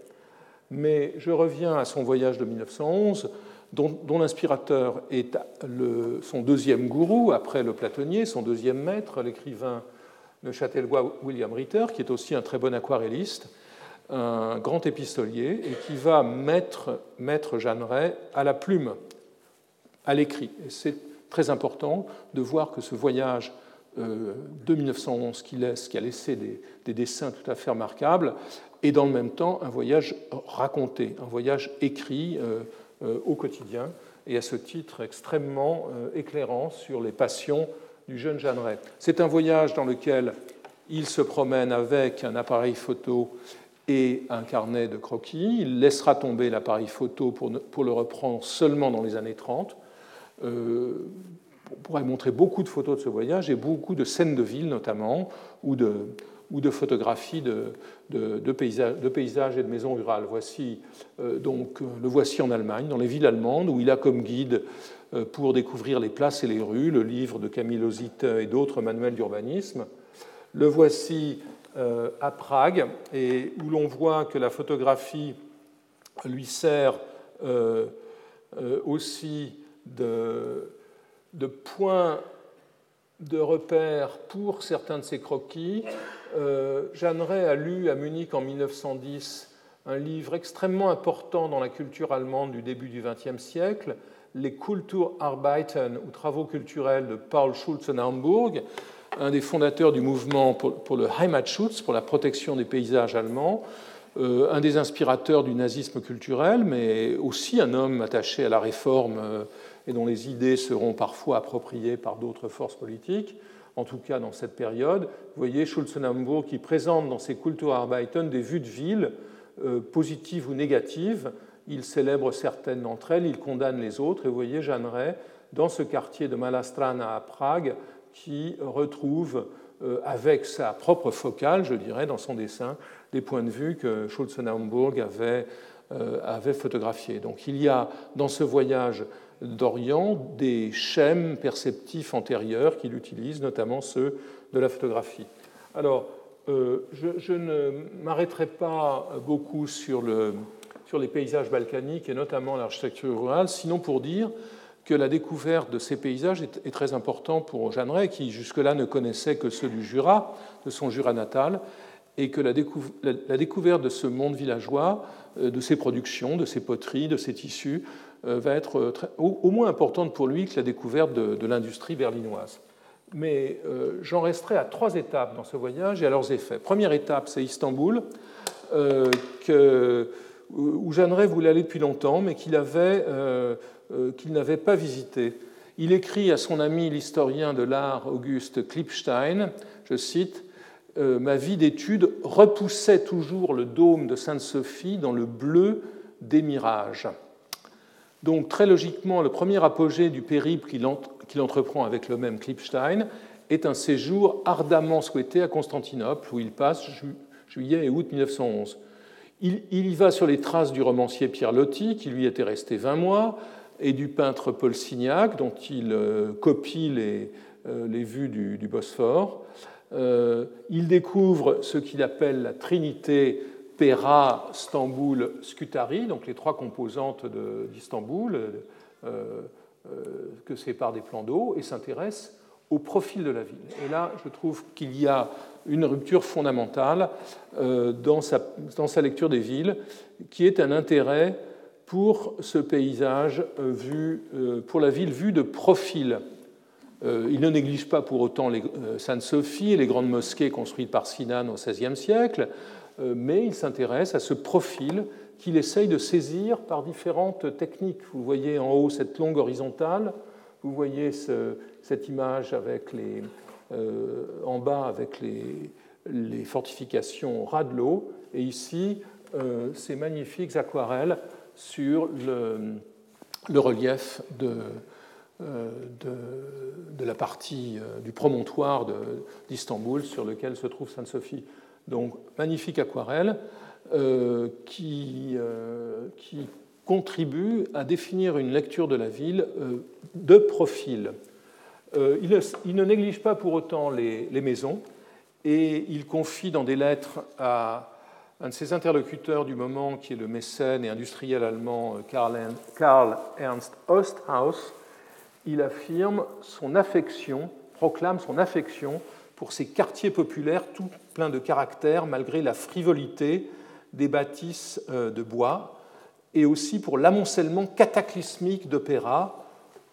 Mais je reviens à son voyage de mille neuf cent onze, dont, dont l'inspirateur est le, son deuxième gourou, après le platonnier, son deuxième maître, l'écrivain neuchâtelois William Ritter, qui est aussi un très bon aquarelliste, un grand épistolier, et qui va mettre, mettre Jeanneret à la plume, à l'écrit. Et c'est très important de voir que ce voyage euh, de mille neuf cent onze qui, laisse, qui a laissé des, des dessins tout à fait remarquables est dans le même temps un voyage raconté, un voyage écrit euh, euh, au quotidien, et à ce titre extrêmement euh, éclairant sur les passions du jeune Jeanneret. C'est un voyage dans lequel il se promène avec un appareil photo et un carnet de croquis. Il laissera tomber l'appareil photo pour, ne, pour le reprendre seulement dans les années trente. Euh, on pourrait montrer beaucoup de photos de ce voyage et beaucoup de scènes de ville notamment, ou de, ou de photographies de, de, de, paysages, de paysages et de maisons rurales. Voici, euh, donc, le voici en Allemagne, dans les villes allemandes, où il a comme guide euh, pour découvrir les places et les rues, le livre de Camillo Sitte et d'autres manuels d'urbanisme. Le voici euh, à Prague, et où l'on voit que la photographie lui sert euh, euh, aussi de, de point de repère pour certains de ses croquis. Euh, Jeanne Rey a lu à Munich en mille neuf cent dix un livre extrêmement important dans la culture allemande du début du vingtième siècle, Les Kulturarbeiten, ou Travaux culturels de Paul Schulze à Hambourg, un des fondateurs du mouvement pour, pour le Heimatschutz, pour la protection des paysages allemands, euh, un des inspirateurs du nazisme culturel, mais aussi un homme attaché à la réforme euh, et dont les idées seront parfois appropriées par d'autres forces politiques, en tout cas dans cette période. Vous voyez Schulze-Naumburg qui présente dans ses Kulturarbeiten des vues de ville, euh, positives ou négatives. Il célèbre certaines d'entre elles, il condamne les autres. Et vous voyez Jeanne Rey dans ce quartier de Malastrana à Prague, qui retrouve, euh, avec sa propre focale, je dirais, dans son dessin, des points de vue que Schulze-Naumburg avait, euh, avait photographiés. Donc il y a dans ce voyage d'Orient des schèmes perceptifs antérieurs qu'il utilise, notamment ceux de la photographie. Alors, euh, je, je ne m'arrêterai pas beaucoup sur, le, sur les paysages balkaniques et notamment l'architecture rurale, sinon pour dire que la découverte de ces paysages est très importante pour Jeanne Rey, qui jusque-là ne connaissait que ceux du Jura, de son Jura natal, et que la découverte de ce monde villageois, de ses productions, de ses poteries, de ses tissus, va être très, au moins importante pour lui que la découverte de, de l'industrie berlinoise. Mais euh, j'en resterai à trois étapes dans ce voyage et à leurs effets. Première étape, c'est Istanbul, euh, que, où Jeanne Rey voulait aller depuis longtemps, mais qu'il avait... Euh, qu'il n'avait pas visité. Il écrit à son ami l'historien de l'art Auguste Klipstein, je cite, « Ma vie d'étude repoussait toujours le dôme de Sainte-Sophie dans le bleu des mirages. » Donc, très logiquement, le premier apogée du périple qu'il entreprend avec le même Klipstein est un séjour ardemment souhaité à Constantinople, où il passe ju- juillet et août mille neuf cent onze. Il, il y va sur les traces du romancier Pierre Loti, qui lui était resté vingt mois, et du peintre Paul Signac, dont il euh, copie les, euh, les vues du, du Bosphore. Euh, il découvre ce qu'il appelle la Trinité Péra, Stamboul, Scutari, donc les trois composantes de, d'Istanbul, euh, euh, que séparent des plans d'eau, et s'intéresse au profil de la ville. Et là, je trouve qu'il y a une rupture fondamentale euh, dans, sa, dans sa lecture des villes, qui est un intérêt pour ce paysage vu, pour la ville vue de profil. Il ne néglige pas pour autant les Sainte-Sophie et les grandes mosquées construites par Sinan au seizième siècle, mais il s'intéresse à ce profil qu'il essaye de saisir par différentes techniques. Vous voyez en haut cette longue horizontale, vous voyez ce, cette image avec les, euh, en bas avec les, les fortifications au ras de l'eau, et ici euh, ces magnifiques aquarelles sur le, le relief de, euh, de, de la partie euh, du promontoire de, d'Istanbul sur lequel se trouve Sainte-Sophie. Donc, magnifique aquarelle euh, qui, euh, qui contribue à définir une lecture de la ville euh, de profil. Euh, il, il ne néglige pas pour autant les, les maisons et il confie dans des lettres à un de ses interlocuteurs du moment, qui est le mécène et industriel allemand Karl Ernst Osthaus, il affirme son affection, proclame son affection pour ces quartiers populaires tout pleins de caractère, malgré la frivolité des bâtisses de bois, et aussi pour l'amoncellement cataclysmique de Péra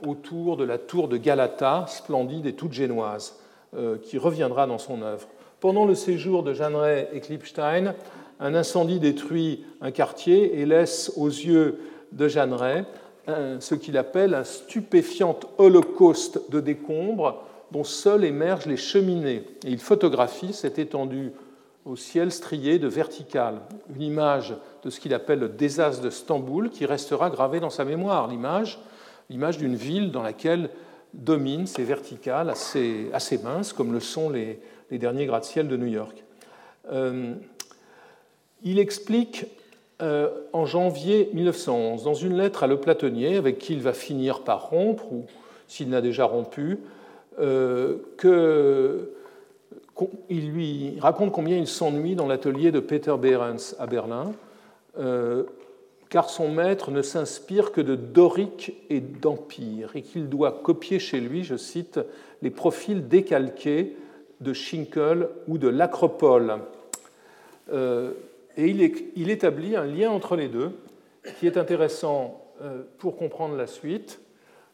autour de la tour de Galata, splendide et toute génoise, qui reviendra dans son œuvre. Pendant le séjour de Jeanne Rey et Klipstein, un incendie détruit un quartier et laisse aux yeux de Jeanne Rey ce qu'il appelle un stupéfiant holocauste de décombres dont seules émergent les cheminées. Et il photographie cette étendue au ciel strié de verticales, une image de ce qu'il appelle le désastre de Stamboul qui restera gravée dans sa mémoire, l'image, l'image d'une ville dans laquelle dominent ces verticales assez, assez minces, comme le sont les, les derniers gratte-ciel de New York. Euh, il explique euh, en janvier mille neuf cent onze, dans une lettre à Le Platonnier, avec qui il va finir par rompre, ou s'il n'a déjà rompu, euh, que... Il lui raconte combien il s'ennuie dans l'atelier de Peter Behrens à Berlin, euh, car son maître ne s'inspire que de dorique et d'empire, et qu'il doit copier chez lui, je cite, les profils décalqués de Schinkel ou de l'Acropole. Euh, et il, est, il établit un lien entre les deux, qui est intéressant euh, pour comprendre la suite,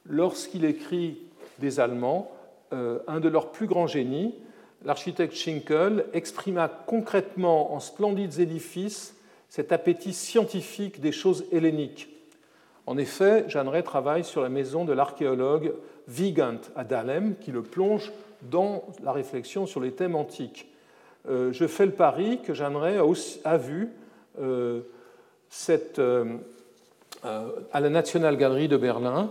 lorsqu'il écrit des Allemands, euh, un de leurs plus grands génies. L'architecte Schinkel exprima concrètement en splendides édifices cet appétit scientifique des choses helléniques. En effet, Jeanneret travaille sur la maison de l'archéologue Wiegand à Dahlem, qui le plonge dans la réflexion sur les thèmes antiques. Euh, je fais le pari que Jeanneret a, a vu euh, cette, euh, à la National Gallery de Berlin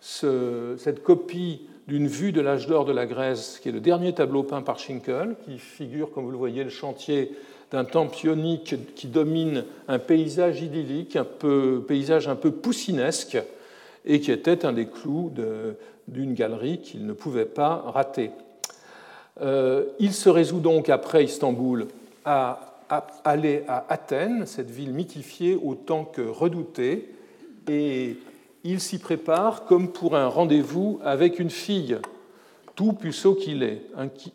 ce, cette copie d'une vue de l'âge d'or de la Grèce, qui est le dernier tableau peint par Schinkel, qui figure, comme vous le voyez, le chantier d'un temple ionique qui domine un paysage idyllique, un peu, paysage un peu poussinesque, et qui était un des clous de, d'une galerie qu'il ne pouvait pas rater. Euh, il se résout donc, après Istanbul, à, à aller à Athènes, cette ville mythifiée autant que redoutée, et... il s'y prépare comme pour un rendez-vous avec une fille, tout puceau qu'il est,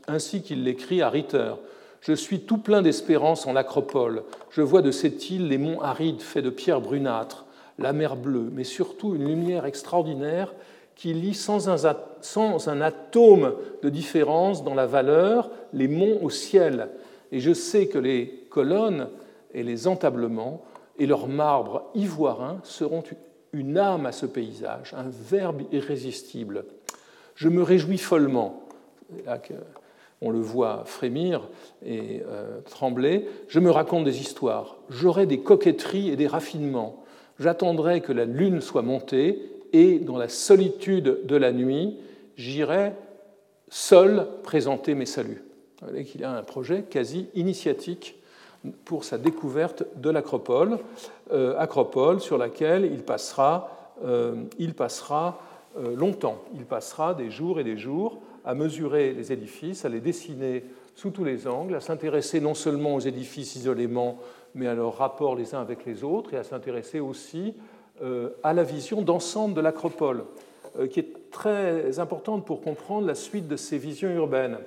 ainsi qu'il l'écrit à Ritter. Je suis tout plein d'espérance en l'Acropole. Je vois de cette île les monts arides faits de pierres brunâtres, la mer bleue, mais surtout une lumière extraordinaire qui lie sans un, sans un atome de différence dans la valeur les monts au ciel. Et je sais que les colonnes et les entablements et leurs marbres ivoirins seront une âme à ce paysage, un verbe irrésistible. Je me réjouis follement, c'est là qu'on le voit frémir et euh, trembler, je me raconte des histoires, j'aurai des coquetteries et des raffinements, j'attendrai que la lune soit montée et, dans la solitude de la nuit, j'irai seul présenter mes saluts. Vous voyez qu'il a un projet quasi initiatique pour sa découverte de l'Acropole, euh, Acropole sur laquelle il passera, euh, il passera euh, longtemps. Il passera des jours et des jours à mesurer les édifices, à les dessiner sous tous les angles, à s'intéresser non seulement aux édifices isolément, mais à leurs rapports les uns avec les autres, et à s'intéresser aussi euh, à la vision d'ensemble de l'Acropole, euh, qui est très importante pour comprendre la suite de ces visions urbaines.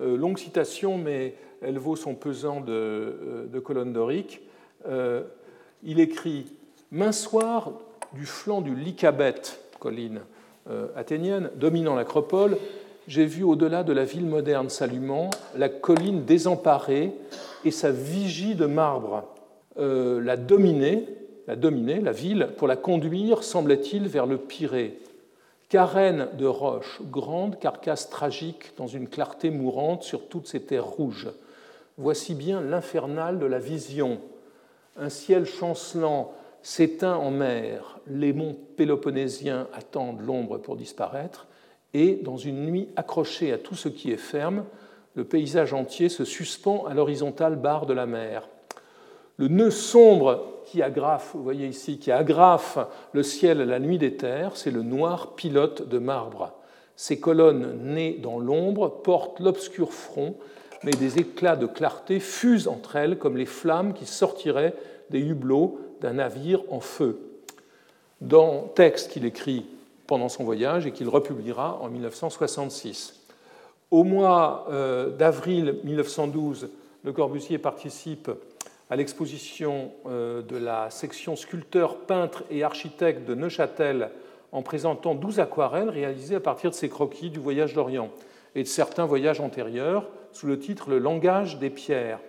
Euh, longue citation, mais... elle vaut son pesant de, de colonnes doriques. Euh, il écrit « Main soir, du flanc du Lycabète, colline euh, athénienne, dominant l'Acropole, j'ai vu au-delà de la ville moderne s'allumant la colline désemparée et sa vigie de marbre. Euh, la dominée, la dominée, la ville, pour la conduire, semblait-il, vers le Pirée. Carène de roche, grande carcasse tragique dans une clarté mourante sur toutes ces terres rouges. » Voici bien l'infernal de la vision. Un ciel chancelant s'éteint en mer, les monts péloponnésiens attendent l'ombre pour disparaître, et, dans une nuit accrochée à tout ce qui est ferme, le paysage entier se suspend à l'horizontale barre de la mer. Le nœud sombre qui agrafe, vous voyez ici, qui agrafe le ciel à la nuit des terres, c'est le noir pilote de marbre. Ces colonnes nées dans l'ombre portent l'obscur front, mais des éclats de clarté fusent entre elles comme les flammes qui sortiraient des hublots d'un navire en feu. Dans un texte qu'il écrit pendant son voyage et qu'il republiera en mille neuf cent soixante-six. Au mois d'avril mille neuf cent douze, Le Corbusier participe à l'exposition de la section sculpteurs, peintres et architectes de Neuchâtel en présentant douze aquarelles réalisées à partir de ses croquis du voyage d'Orient et de certains voyages antérieurs, sous le titre « Le langage des pierres ».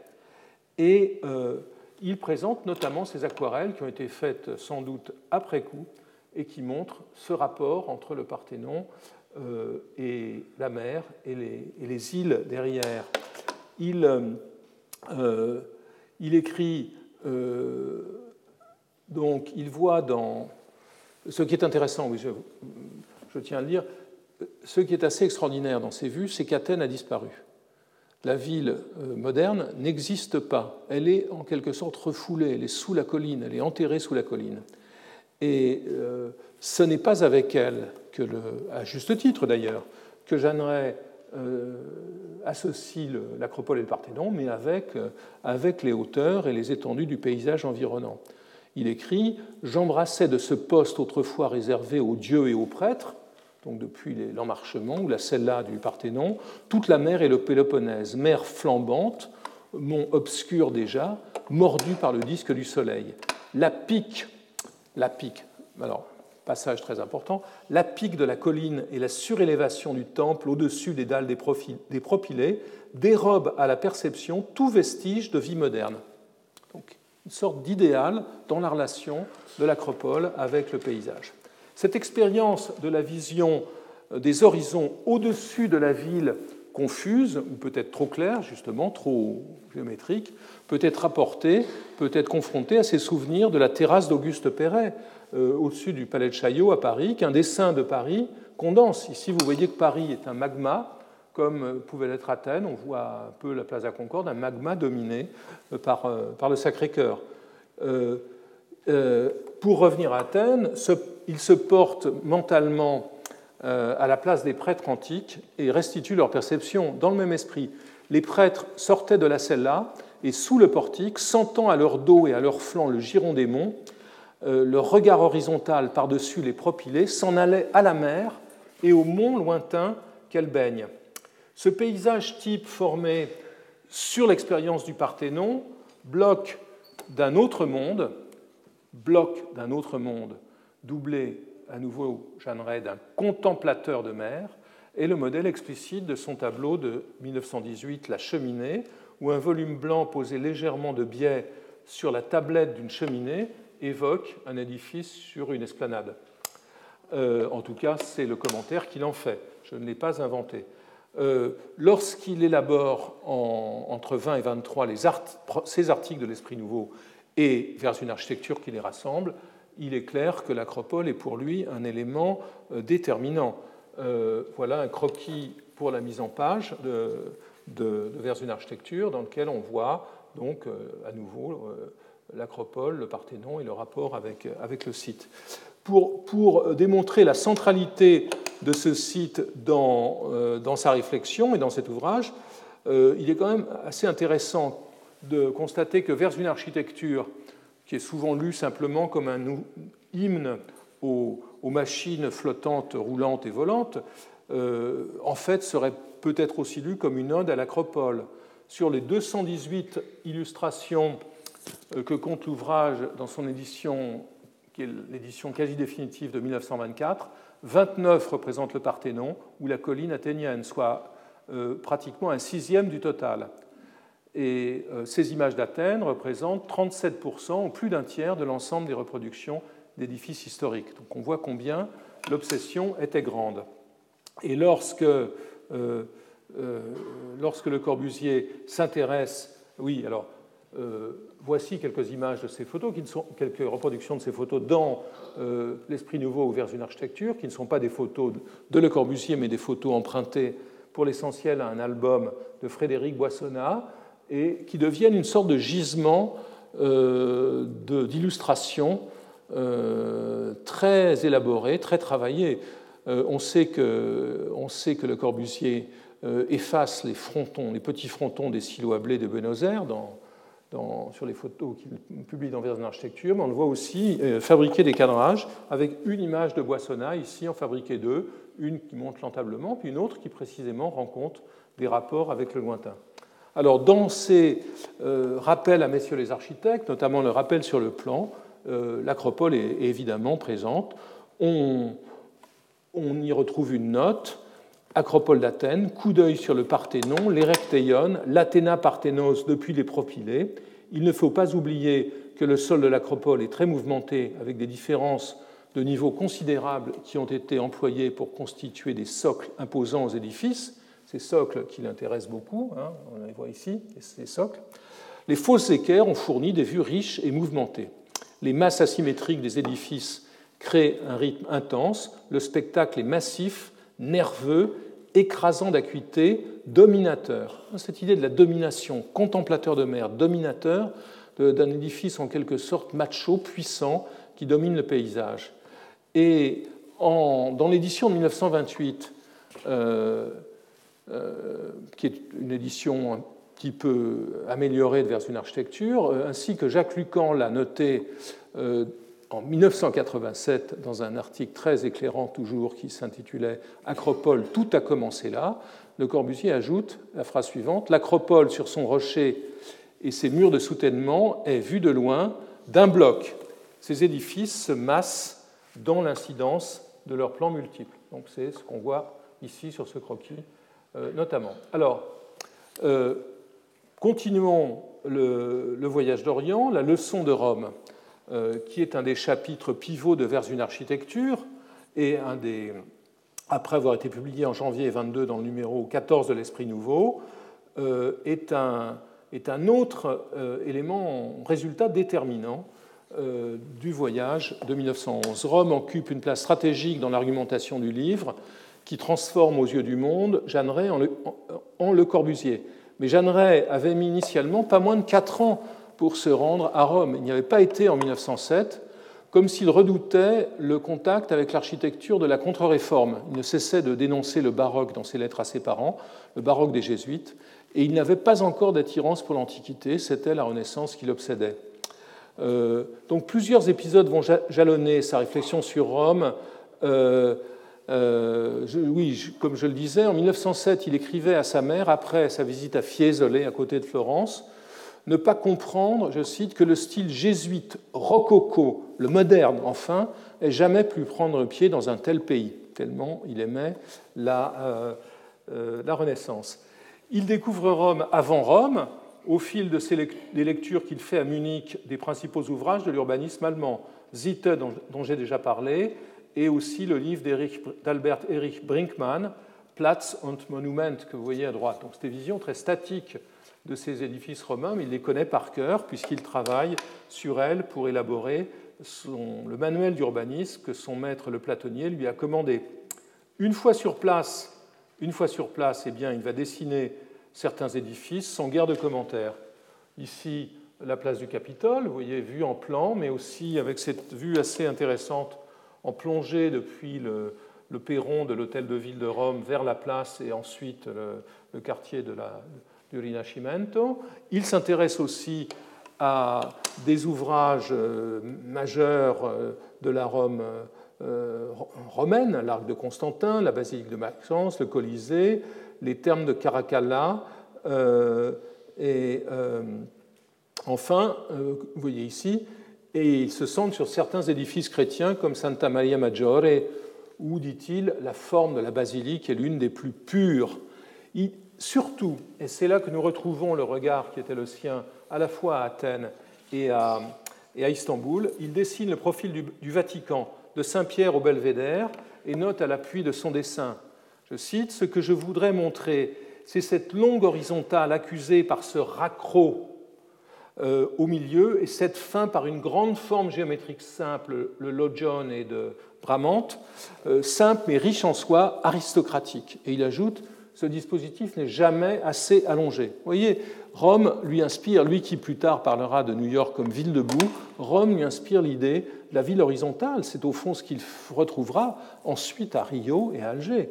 Et euh, il présente notamment ces aquarelles qui ont été faites sans doute après coup et qui montre ce rapport entre le Parthénon euh, et la mer et les, et les îles derrière. Il, euh, il écrit, euh, donc il voit dans... Ce qui est intéressant, oui, je, je tiens à le dire, ce qui est assez extraordinaire dans ces vues, c'est qu'Athènes a disparu. La ville moderne n'existe pas. Elle est en quelque sorte refoulée, elle est sous la colline, elle est enterrée sous la colline. Et euh, ce n'est pas avec elle, que le, à juste titre d'ailleurs, que Jeanneret euh, associe le, l'Acropole et le Parthénon, mais avec, euh, avec les hauteurs et les étendues du paysage environnant. Il écrit « J'embrassais de ce poste autrefois réservé aux dieux et aux prêtres, donc depuis l'Enmarchement ou la cella du Parthénon, toute la mer et le Péloponnèse, mer flambante, mont obscur déjà, mordu par le disque du soleil. La pique, la pique, alors passage très important, la pique de la colline et la surélévation du temple au-dessus des dalles des, profil, des propylées dérobent à la perception tout vestige de vie moderne. » Donc, une sorte d'idéal dans la relation de l'Acropole avec le paysage. Cette expérience de la vision des horizons au-dessus de la ville confuse, ou peut-être trop claire, justement, trop géométrique, peut être rapportée, peut être confrontée à ces souvenirs de la terrasse d'Auguste Perret, euh, au-dessus du palais de Chaillot à Paris, qu'un dessin de Paris condense. Ici, vous voyez que Paris est un magma, comme pouvait l'être Athènes, on voit un peu la place de la Concorde, un magma dominé par, par le Sacré-Cœur. Euh, euh, pour revenir à Athènes, ce, il se porte mentalement euh, à la place des prêtres antiques et restitue leur perception. Dans le même esprit, les prêtres sortaient de la cella et sous le portique, sentant à leur dos et à leur flanc le giron des monts, euh, leur regard horizontal par-dessus les propylées s'en allait à la mer et aux monts lointains qu'elle baigne. Ce paysage type formé sur l'expérience du Parthénon, bloc d'un autre monde, bloc d'un autre monde, doublé à nouveau, Jeanneret, d'un contemplateur de mer, est le modèle explicite de son tableau de dix-neuf cent dix-huit, La cheminée, où un volume blanc posé légèrement de biais sur la tablette d'une cheminée évoque un édifice sur une esplanade. Euh, en tout cas, c'est le commentaire qu'il en fait. Je ne l'ai pas inventé. Euh, lorsqu'il élabore en, entre vingt et vingt-trois les art, ces articles de l'Esprit nouveau et vers une architecture qui les rassemble, il est clair que l'Acropole est pour lui un élément euh, déterminant. Euh, voilà un croquis pour la mise en page de, de, de vers une architecture dans lequel on voit donc euh, à nouveau euh, l'Acropole, le Parthénon et le rapport avec, avec le site. Pour, pour démontrer la centralité de ce site dans, euh, dans sa réflexion et dans cet ouvrage, euh, il est quand même assez intéressant de constater que vers une architecture qui est souvent lue simplement comme un hymne aux, aux machines flottantes, roulantes et volantes, euh, en fait serait peut-être aussi lue comme une ode à l'Acropole. Sur les deux cent dix-huit illustrations que compte l'ouvrage dans son édition, qui est l'édition quasi définitive de mille neuf cent vingt-quatre, vingt-neuf représentent le Parthénon ou la colline athénienne, soit euh, pratiquement un sixième du total. Et euh, ces images d'Athènes représentent trente-sept pour cent ou plus d'un tiers de l'ensemble des reproductions d'édifices historiques. Donc on voit combien l'obsession était grande. Et lorsque, euh, euh, lorsque Le Corbusier s'intéresse... Oui, alors... Euh, voici quelques images de ces photos, qui ne sont, quelques reproductions de ces photos dans euh, l'Esprit nouveau ou vers une architecture, qui ne sont pas des photos de Le Corbusier, mais des photos empruntées pour l'essentiel à un album de Frédéric Boissonnat, et qui deviennent une sorte de gisement euh, de, d'illustrations euh, très élaborées, très travaillées. Euh, on sait que, on sait que Le Corbusier euh, efface les frontons, les petits frontons des silos à blé de Buenos Aires dans Dans, sur les photos qu'il publie dans Vers une architecture, mais on le voit aussi euh, fabriquer des cadrages avec une image de Boissonnat, ici en fabriquer deux, une qui montre l'entablement, puis une autre qui précisément rend compte des rapports avec le lointain. Alors dans ces euh, rappels à messieurs les architectes, notamment le rappel sur le plan, euh, l'Acropole est, est évidemment présente. On, on y retrouve une note, Acropole d'Athènes, coup d'œil sur le Parthénon, l'Erechtheion, l'Athéna Parthénos depuis les propylées. Il ne faut pas oublier que le sol de l'Acropole est très mouvementé, avec des différences de niveau considérable qui ont été employés pour constituer des socles imposants aux édifices, ces socles qui l'intéressent beaucoup, hein, on les voit ici, ces socles, les fausses équerres ont fourni des vues riches et mouvementées. Les masses asymétriques des édifices créent un rythme intense, le spectacle est massif, nerveux, écrasant d'acuité, dominateur. Cette idée de la domination, contemplateur de mer, dominateur, d'un édifice en quelque sorte macho, puissant, qui domine le paysage. Et en, dans l'édition de mille neuf cent vingt-huit, euh, euh, qui est une édition un petit peu améliorée vers une architecture, euh, ainsi que Jacques Lucan l'a noté euh, en mille neuf cent quatre-vingt-sept dans un article très éclairant toujours qui s'intitulait « Acropole, tout a commencé là », Le Corbusier ajoute la phrase suivante « L'Acropole sur son rocher et ses murs de soutènement est, vue de loin, d'un bloc. Ces édifices se massent dans l'incidence de leurs plans multiples. » Donc c'est ce qu'on voit ici sur ce croquis, euh, notamment. Alors, euh, continuons le, le voyage d'Orient, la leçon de Rome, euh, qui est un des chapitres pivots de Vers une architecture, et un des, après avoir été publié en janvier vingt-deux dans le numéro quatorze de l'Esprit Nouveau, euh, est un... est un autre euh, élément, résultat déterminant euh, du voyage de mille neuf cent onze. Rome occupe une place stratégique dans l'argumentation du livre qui transforme aux yeux du monde Jeanneret en, en, en Le Corbusier. Mais Jeanneret avait mis initialement pas moins de quatre ans pour se rendre à Rome. Il n'y avait pas été en mille neuf cent sept, comme s'il redoutait le contact avec l'architecture de la contre-réforme. Il ne cessait de dénoncer le baroque dans ses lettres à ses parents, le baroque des jésuites, et il n'avait pas encore d'attirance pour l'Antiquité, c'était la Renaissance qui l'obsédait. Euh, donc plusieurs épisodes vont jalonner sa réflexion sur Rome. Euh, euh, je, oui, je, comme je le disais, en mille neuf cent sept, il écrivait à sa mère, après sa visite à Fiesole, à côté de Florence, « Ne pas comprendre, je cite, que le style jésuite, rococo, le moderne enfin, n'ait jamais pu prendre pied dans un tel pays », tellement il aimait la, euh, euh, la Renaissance. Il découvre Rome avant Rome, au fil de ses lect- des lectures qu'il fait à Munich des principaux ouvrages de l'urbanisme allemand, Sitte, dont, dont j'ai déjà parlé, et aussi le livre d'Erich, d'Albert Erich Brinkmann, Platz und Monument, que vous voyez à droite. Donc, c'est une vision très statique de ces édifices romains, mais il les connaît par cœur, puisqu'il travaille sur elles pour élaborer son, le manuel d'urbanisme que son maître, le platonnier, lui a commandé. Une fois sur place, Une fois sur place, eh bien, il va dessiner certains édifices sans guère de commentaires. Ici, la place du Capitole, vous voyez, vue en plan, mais aussi avec cette vue assez intéressante en plongée depuis le, le perron de l'hôtel de ville de Rome vers la place et ensuite le, le quartier de la, du Rinascimento. Il s'intéresse aussi à des ouvrages euh, majeurs euh, de la Rome euh, romaine, l'arc de Constantin, la basilique de Maxence, le Colisée, les thermes de Caracalla, euh, et euh, enfin, euh, vous voyez ici, et il se centre sur certains édifices chrétiens comme Santa Maria Maggiore, où, dit-il, la forme de la basilique est l'une des plus pures. Il, surtout, et c'est là que nous retrouvons le regard qui était le sien à la fois à Athènes et à, et à Istanbul, il dessine le profil du, du Vatican, de Saint-Pierre au Belvédère, et note à l'appui de son dessin. Je cite, « Ce que je voudrais montrer, c'est cette longue horizontale accusée par ce raccro euh, au milieu et cette fin par une grande forme géométrique simple, le Loggione et de Bramante, euh, simple mais riche en soi, aristocratique. » Et il ajoute, « Ce dispositif n'est jamais assez allongé. » Vous voyez, Rome lui inspire, lui qui plus tard parlera de New York comme ville debout, Rome lui inspire l'idée de la ville horizontale. C'est au fond ce qu'il retrouvera ensuite à Rio et à Alger.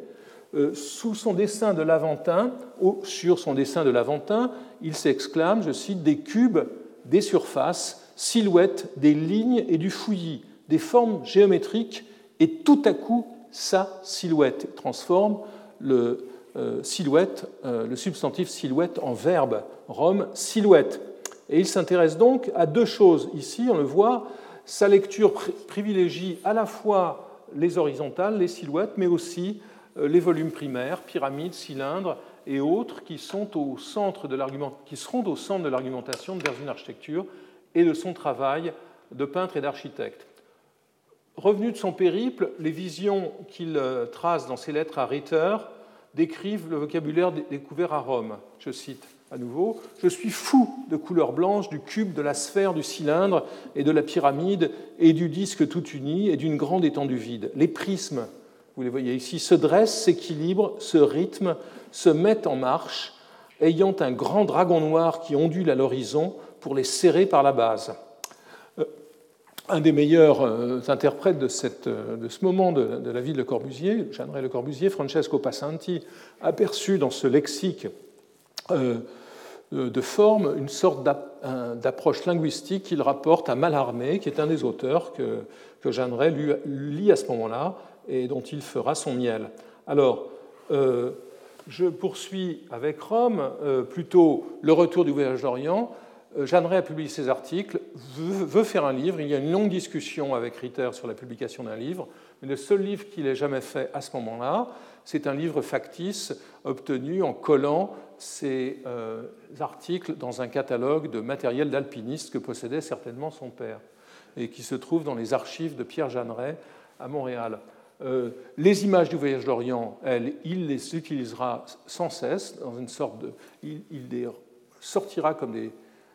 Euh, sous son dessin de l'Aventin, oh, sur son dessin de l'Aventin, il s'exclame, je cite, « des cubes, des surfaces, silhouettes, des lignes et du fouillis, des formes géométriques, et tout à coup, sa silhouette » transforme le euh, silhouette, euh, le substantif silhouette en verbe. Rome, silhouette. Et il s'intéresse donc à deux choses. Ici, on le voit, sa lecture privilégie à la fois les horizontales, les silhouettes, mais aussi les volumes primaires, pyramides, cylindres et autres qui, sont au centre de l'argument... qui seront au centre de l'argumentation de Vers une architecture et de son travail de peintre et d'architecte. Revenu de son périple, les visions qu'il trace dans ses lettres à Ritter décrivent le vocabulaire découvert à Rome. Je cite à nouveau : « Je suis fou de couleur blanche, du cube, de la sphère, du cylindre et de la pyramide et du disque tout uni et d'une grande étendue vide. Les prismes, vous les voyez ici, se dressent, s'équilibrent, se rythment, se mettent en marche, ayant un grand dragon noir qui ondule à l'horizon pour les serrer par la base. » Un des meilleurs euh, interprètes de, cette, de ce moment de, de la vie de Le Corbusier, Jean-Louis Le Corbusier, Francesco Passanti, aperçut dans ce lexique euh, de forme une sorte d'approche linguistique qu'il rapporte à Mallarmé, qui est un des auteurs que, que Jeanneret lit à ce moment-là et dont il fera son miel. Alors, euh, je poursuis avec Rome, euh, plutôt le retour du voyage d'Orient. Jeanneret a publié ses articles, veut faire un livre. Il y a une longue discussion avec Ritter sur la publication d'un livre. Mais le seul livre qu'il ait jamais fait à ce moment-là, c'est un livre factice obtenu en collant ses euh, articles dans un catalogue de matériel d'alpiniste que possédait certainement son père et qui se trouve dans les archives de Pierre Jeanneret à Montréal. Euh, les images du voyage d'Orient, elles, il les utilisera sans cesse dans une sorte de... Il, il les sortira comme des...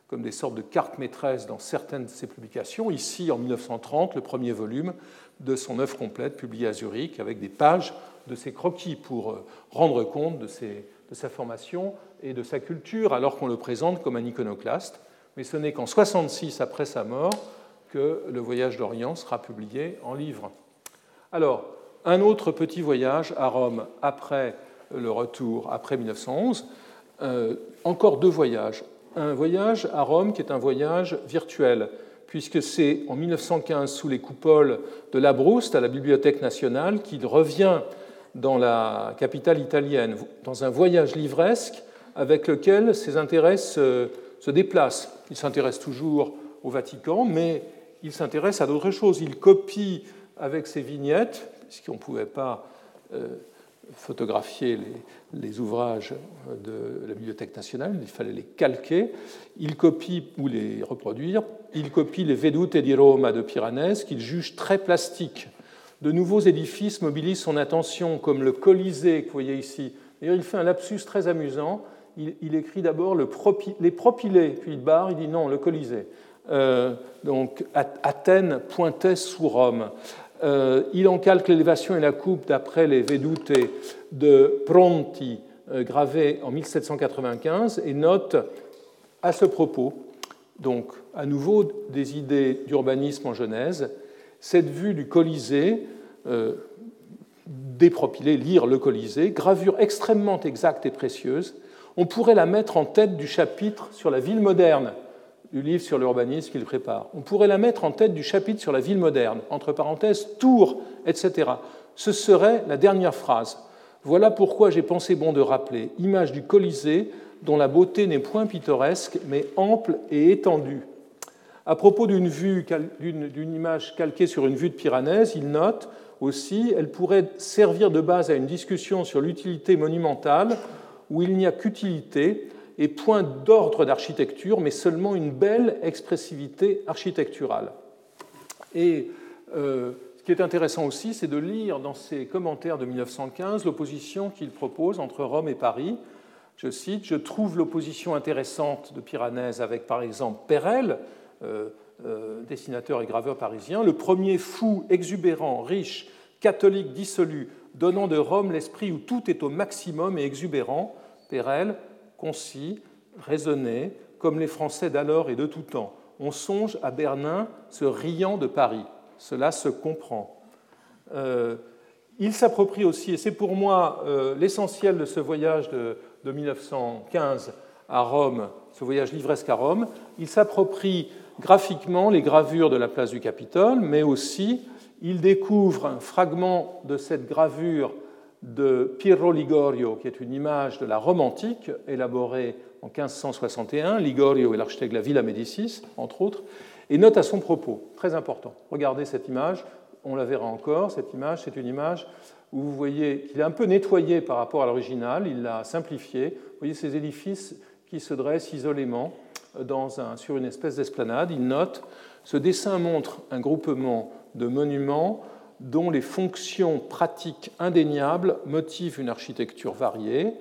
comme des sortes de cartes maîtresses dans certaines de ses publications. Ici, en mille neuf cent trente, le premier volume de son œuvre complète, publié à Zurich, avec des pages de ses croquis pour rendre compte de, ses, de sa formation et de sa culture, alors qu'on le présente comme un iconoclaste. Mais ce n'est qu'en soixante-six, après sa mort, que le voyage d'Orient sera publié en livre. Alors, un autre petit voyage à Rome après le retour, après mille neuf cent onze. Euh, encore deux voyages. Un voyage à Rome qui est un voyage virtuel, puisque c'est en mille neuf cent quinze, sous les coupoles de la Broust, à la Bibliothèque nationale, qu'il revient dans la capitale italienne, dans un voyage livresque avec lequel ses intérêts se, se déplacent. Il s'intéresse toujours au Vatican, mais il s'intéresse à d'autres choses. Il copie avec ses vignettes, puisqu'on ne pouvait pas... Euh, photographier les, les ouvrages de la Bibliothèque nationale, il fallait les calquer, il copie ou les reproduire, il copie les Vedute di Roma de Piranesi qu'il juge très plastiques. De nouveaux édifices mobilisent son attention, comme le Colisée que vous voyez ici. D'ailleurs, il fait un lapsus très amusant, il, il écrit d'abord le propi, les propylées, puis il barre, il dit non, le Colisée. Euh, donc Athènes pointait sous Rome. Euh, il en calque l'élévation et la coupe d'après les Vedute de Pronti, euh, gravés en mille sept cent quatre-vingt-quinze, et note à ce propos, donc à nouveau des idées d'urbanisme en Genèse, cette vue du Colisée, euh, dépropylée, lire le Colisée, gravure extrêmement exacte et précieuse, on pourrait la mettre en tête du chapitre sur la ville moderne, du livre sur l'urbanisme qu'il prépare. On pourrait la mettre en tête du chapitre sur la ville moderne, entre parenthèses, Tours, et cetera. Ce serait la dernière phrase. Voilà pourquoi j'ai pensé bon de rappeler, image du Colisée, dont la beauté n'est point pittoresque, mais ample et étendue. À propos d'une vue, d'une, d'une image calquée sur une vue de Piranèse, il note aussi, elle pourrait servir de base à une discussion sur l'utilité monumentale, où il n'y a qu'utilité, et point d'ordre d'architecture, mais seulement une belle expressivité architecturale. Et euh, ce qui est intéressant aussi, c'est de lire dans ses commentaires de mille neuf cent quinze l'opposition qu'il propose entre Rome et Paris. Je cite, « Je trouve l'opposition intéressante de Piranèse avec, par exemple, Perel, euh, euh, dessinateur et graveur parisien, le premier fou, exubérant, riche, catholique, dissolu, donnant de Rome l'esprit où tout est au maximum et exubérant, Perel, concis, raisonné, comme les Français d'alors et de tout temps. On songe à Bernin se riant de Paris. Cela se comprend. » Euh, il s'approprie aussi, et c'est pour moi euh, l'essentiel de ce voyage de, de mille neuf cent quinze à Rome, ce voyage livresque à Rome, il s'approprie graphiquement les gravures de la place du Capitole, mais aussi il découvre un fragment de cette gravure de Pirro Ligorio, qui est une image de la Rome antique élaborée en mille cinq cent soixante et un. Ligorio est l'architecte de la Villa Médicis, entre autres, et note à son propos, très important. Regardez cette image, on la verra encore. Cette image, c'est une image où vous voyez qu'il est un peu nettoyé par rapport à l'original, il l'a simplifié. Vous voyez ces édifices qui se dressent isolément dans un, sur une espèce d'esplanade. Il note, ce dessin montre un groupement de monuments dont les fonctions pratiques indéniables motivent une architecture variée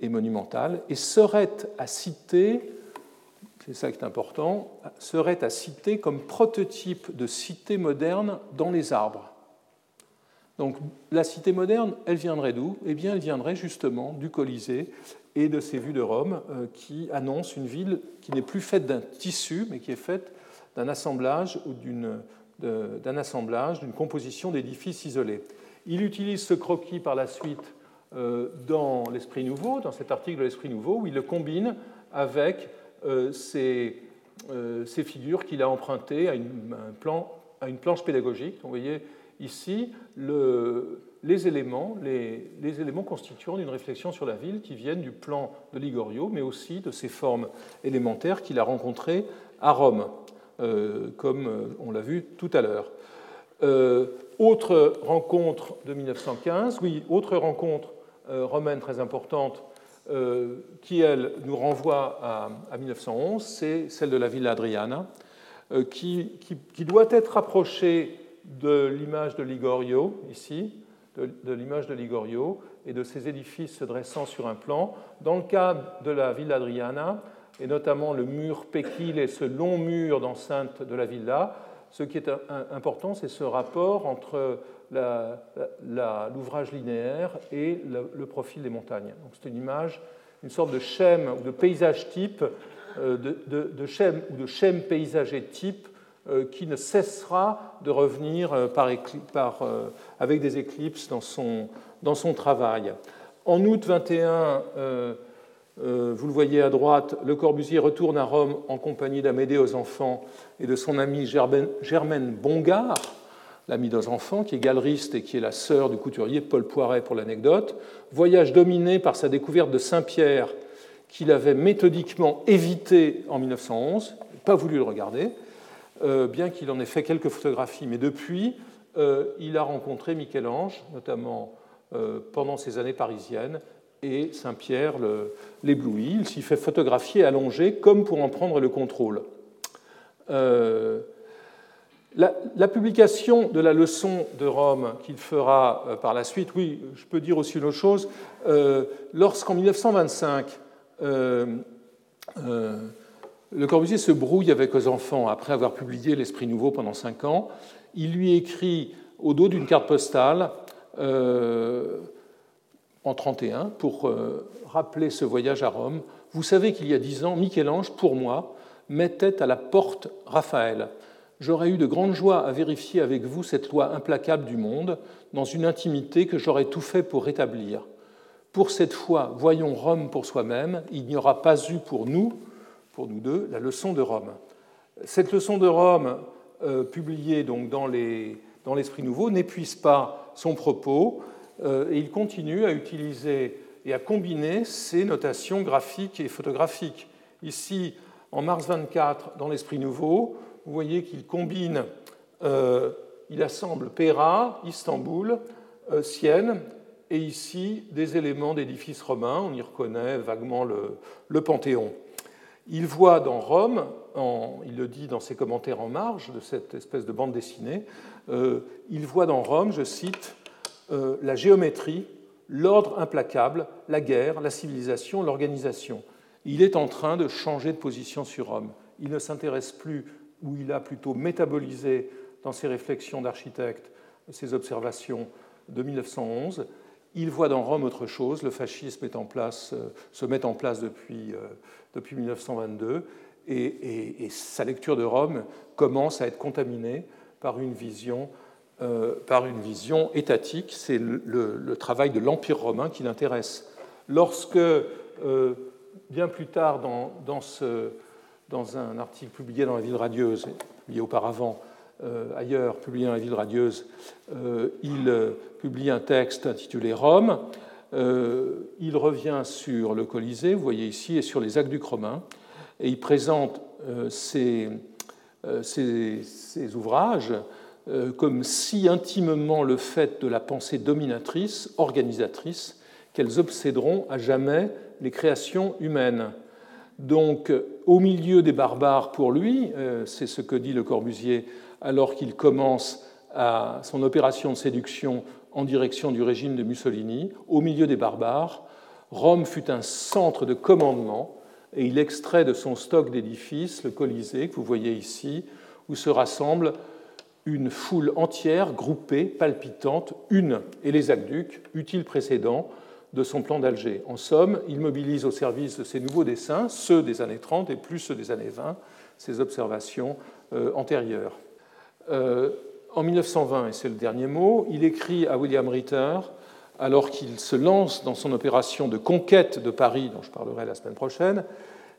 et monumentale, et serait à citer, c'est ça qui est important, serait à citer comme prototype de cité moderne dans les arbres. Donc la cité moderne, elle viendrait d'où? Eh bien, elle viendrait justement du Colisée et de ses vues de Rome, euh, qui annoncent une ville qui n'est plus faite d'un tissu, mais qui est faite d'un assemblage ou d'une euh, d'un assemblage, d'une composition d'édifices isolés. Il utilise ce croquis par la suite euh, dans l'Esprit Nouveau, dans cet article de l'Esprit Nouveau, où il le combine avec euh, ces, euh, ces figures qu'il a empruntées à une, à un plan, à une planche pédagogique. Vous voyez ici le... Les éléments, les, les éléments constituant une réflexion sur la ville qui viennent du plan de Ligorio, mais aussi de ces formes élémentaires qu'il a rencontrées à Rome, euh, comme on l'a vu tout à l'heure. Euh, autre rencontre de mille neuf cent quinze, oui, autre rencontre euh, romaine très importante euh, qui, elle, nous renvoie à, à mille neuf cent onze, c'est celle de la Villa Adriana, euh, qui, qui, qui doit être rapprochée de l'image de Ligorio, ici, de l'image de Ligorio et de ses édifices se dressant sur un plan. Dans le cas de la Villa Adriana, et notamment le mur Péquil et ce long mur d'enceinte de la villa, ce qui est important, c'est ce rapport entre la, la, l'ouvrage linéaire et le, le profil des montagnes. Donc c'est une image, une sorte de schème ou de paysage type, euh, de, de, de schème ou de schème paysager type, qui ne cessera de revenir par éclipse, par, euh, avec des éclipses dans son, dans son travail. En août vingt et un, euh, euh, vous le voyez à droite, Le Corbusier retourne à Rome en compagnie d'Amédée aux enfants et de son amie Germaine, Germaine Bongard, l'amie d'aux enfants, qui est galeriste et qui est la sœur du couturier Paul Poiret pour l'anecdote. Voyage dominé par sa découverte de Saint-Pierre, qu'il avait méthodiquement évité en mille neuf cent onze, pas voulu le regarder, bien qu'il en ait fait quelques photographies. Mais depuis, euh, il a rencontré Michel-Ange, notamment euh, pendant ses années parisiennes, et Saint-Pierre le, l'éblouit. Il s'y fait photographier allongé, comme pour en prendre le contrôle. Euh, la, la publication de la leçon de Rome qu'il fera euh, par la suite, oui, je peux dire aussi une autre chose, euh, lorsqu'en mille neuf cent vingt-cinq... Euh, euh, Le Corbusier se brouille avec aux enfants après avoir publié l'Esprit Nouveau pendant cinq ans. Il lui écrit au dos d'une carte postale euh, en trente et un pour euh, rappeler ce voyage à Rome. « Vous savez qu'il y a dix ans, Michel-Ange, pour moi, mettait à la porte Raphaël. J'aurais eu de grande joie à vérifier avec vous cette loi implacable du monde dans une intimité que j'aurais tout fait pour rétablir. Pour cette fois, voyons Rome pour soi-même. Il n'y aura pas eu pour nous... » pour nous deux, la leçon de Rome. Cette leçon de Rome, euh, publiée donc dans, les, dans l'Esprit Nouveau, n'épuise pas son propos, euh, et il continue à utiliser et à combiner ses notations graphiques et photographiques. Ici, en mars vingt-quatre, dans l'Esprit Nouveau, vous voyez qu'il combine, euh, il assemble Péra, Istanbul, euh, Sienne, et ici, des éléments d'édifices romains. On y reconnaît vaguement le, le Panthéon. Il voit dans Rome, en, il le dit dans ses commentaires en marge de cette espèce de bande dessinée, euh, il voit dans Rome, je cite, euh, « la géométrie, l'ordre implacable, la guerre, la civilisation, l'organisation ». Il est en train de changer de position sur Rome. Il ne s'intéresse plus, ou il a plutôt métabolisé dans ses réflexions d'architecte, ses observations de mille neuf cent onze. Il voit dans Rome autre chose, le fascisme est en place, euh, se met en place depuis, euh, depuis mille neuf cent vingt-deux, et, et, et sa lecture de Rome commence à être contaminée par une vision, euh, par une vision étatique. C'est le, le, le travail de l'Empire romain qui l'intéresse. Lorsque, euh, bien plus tard, dans, dans, ce, dans un article publié dans La Ville radieuse, publié auparavant, Euh, ailleurs, publié dans La Ville radieuse, euh, il euh, publie un texte intitulé « Rome euh, ». Il revient sur le Colisée, vous voyez ici, et sur les aqueducs romains, et il présente euh, ses, euh, ses, ses ouvrages euh, comme si intimement le fait de la pensée dominatrice, organisatrice, qu'elles obséderont à jamais les créations humaines. Donc, au milieu des barbares, pour lui, euh, c'est ce que dit Le Corbusier, alors qu'il commence à son opération de séduction en direction du régime de Mussolini, au milieu des barbares, Rome fut un centre de commandement et il extrait de son stock d'édifices le Colisée, que vous voyez ici, où se rassemble une foule entière, groupée, palpitante, une, et les aqueducs, utiles précédents de son plan d'Alger. En somme, il mobilise au service de ses nouveaux dessins, ceux des années trente et plus ceux des années vingt, ses observations euh, antérieures. Euh, en mille neuf cent vingt, et c'est le dernier mot, il écrit à William Ritter, alors qu'il se lance dans son opération de conquête de Paris, dont je parlerai la semaine prochaine,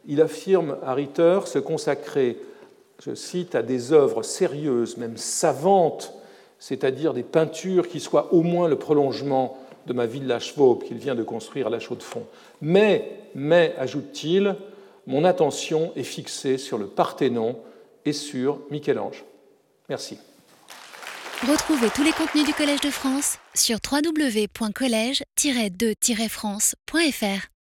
il affirme à Ritter se consacrer, je cite, à des œuvres sérieuses, même savantes, c'est-à-dire des peintures qui soient au moins le prolongement de ma villa Schwab qu'il vient de construire à la Chaux-de-Fonds. Mais, mais, ajoute-t-il, mon attention est fixée sur le Parthénon et sur Michel-Ange. Merci. Retrouvez tous les contenus du Collège de France sur w w w point collège tiret deux tiret france point f r.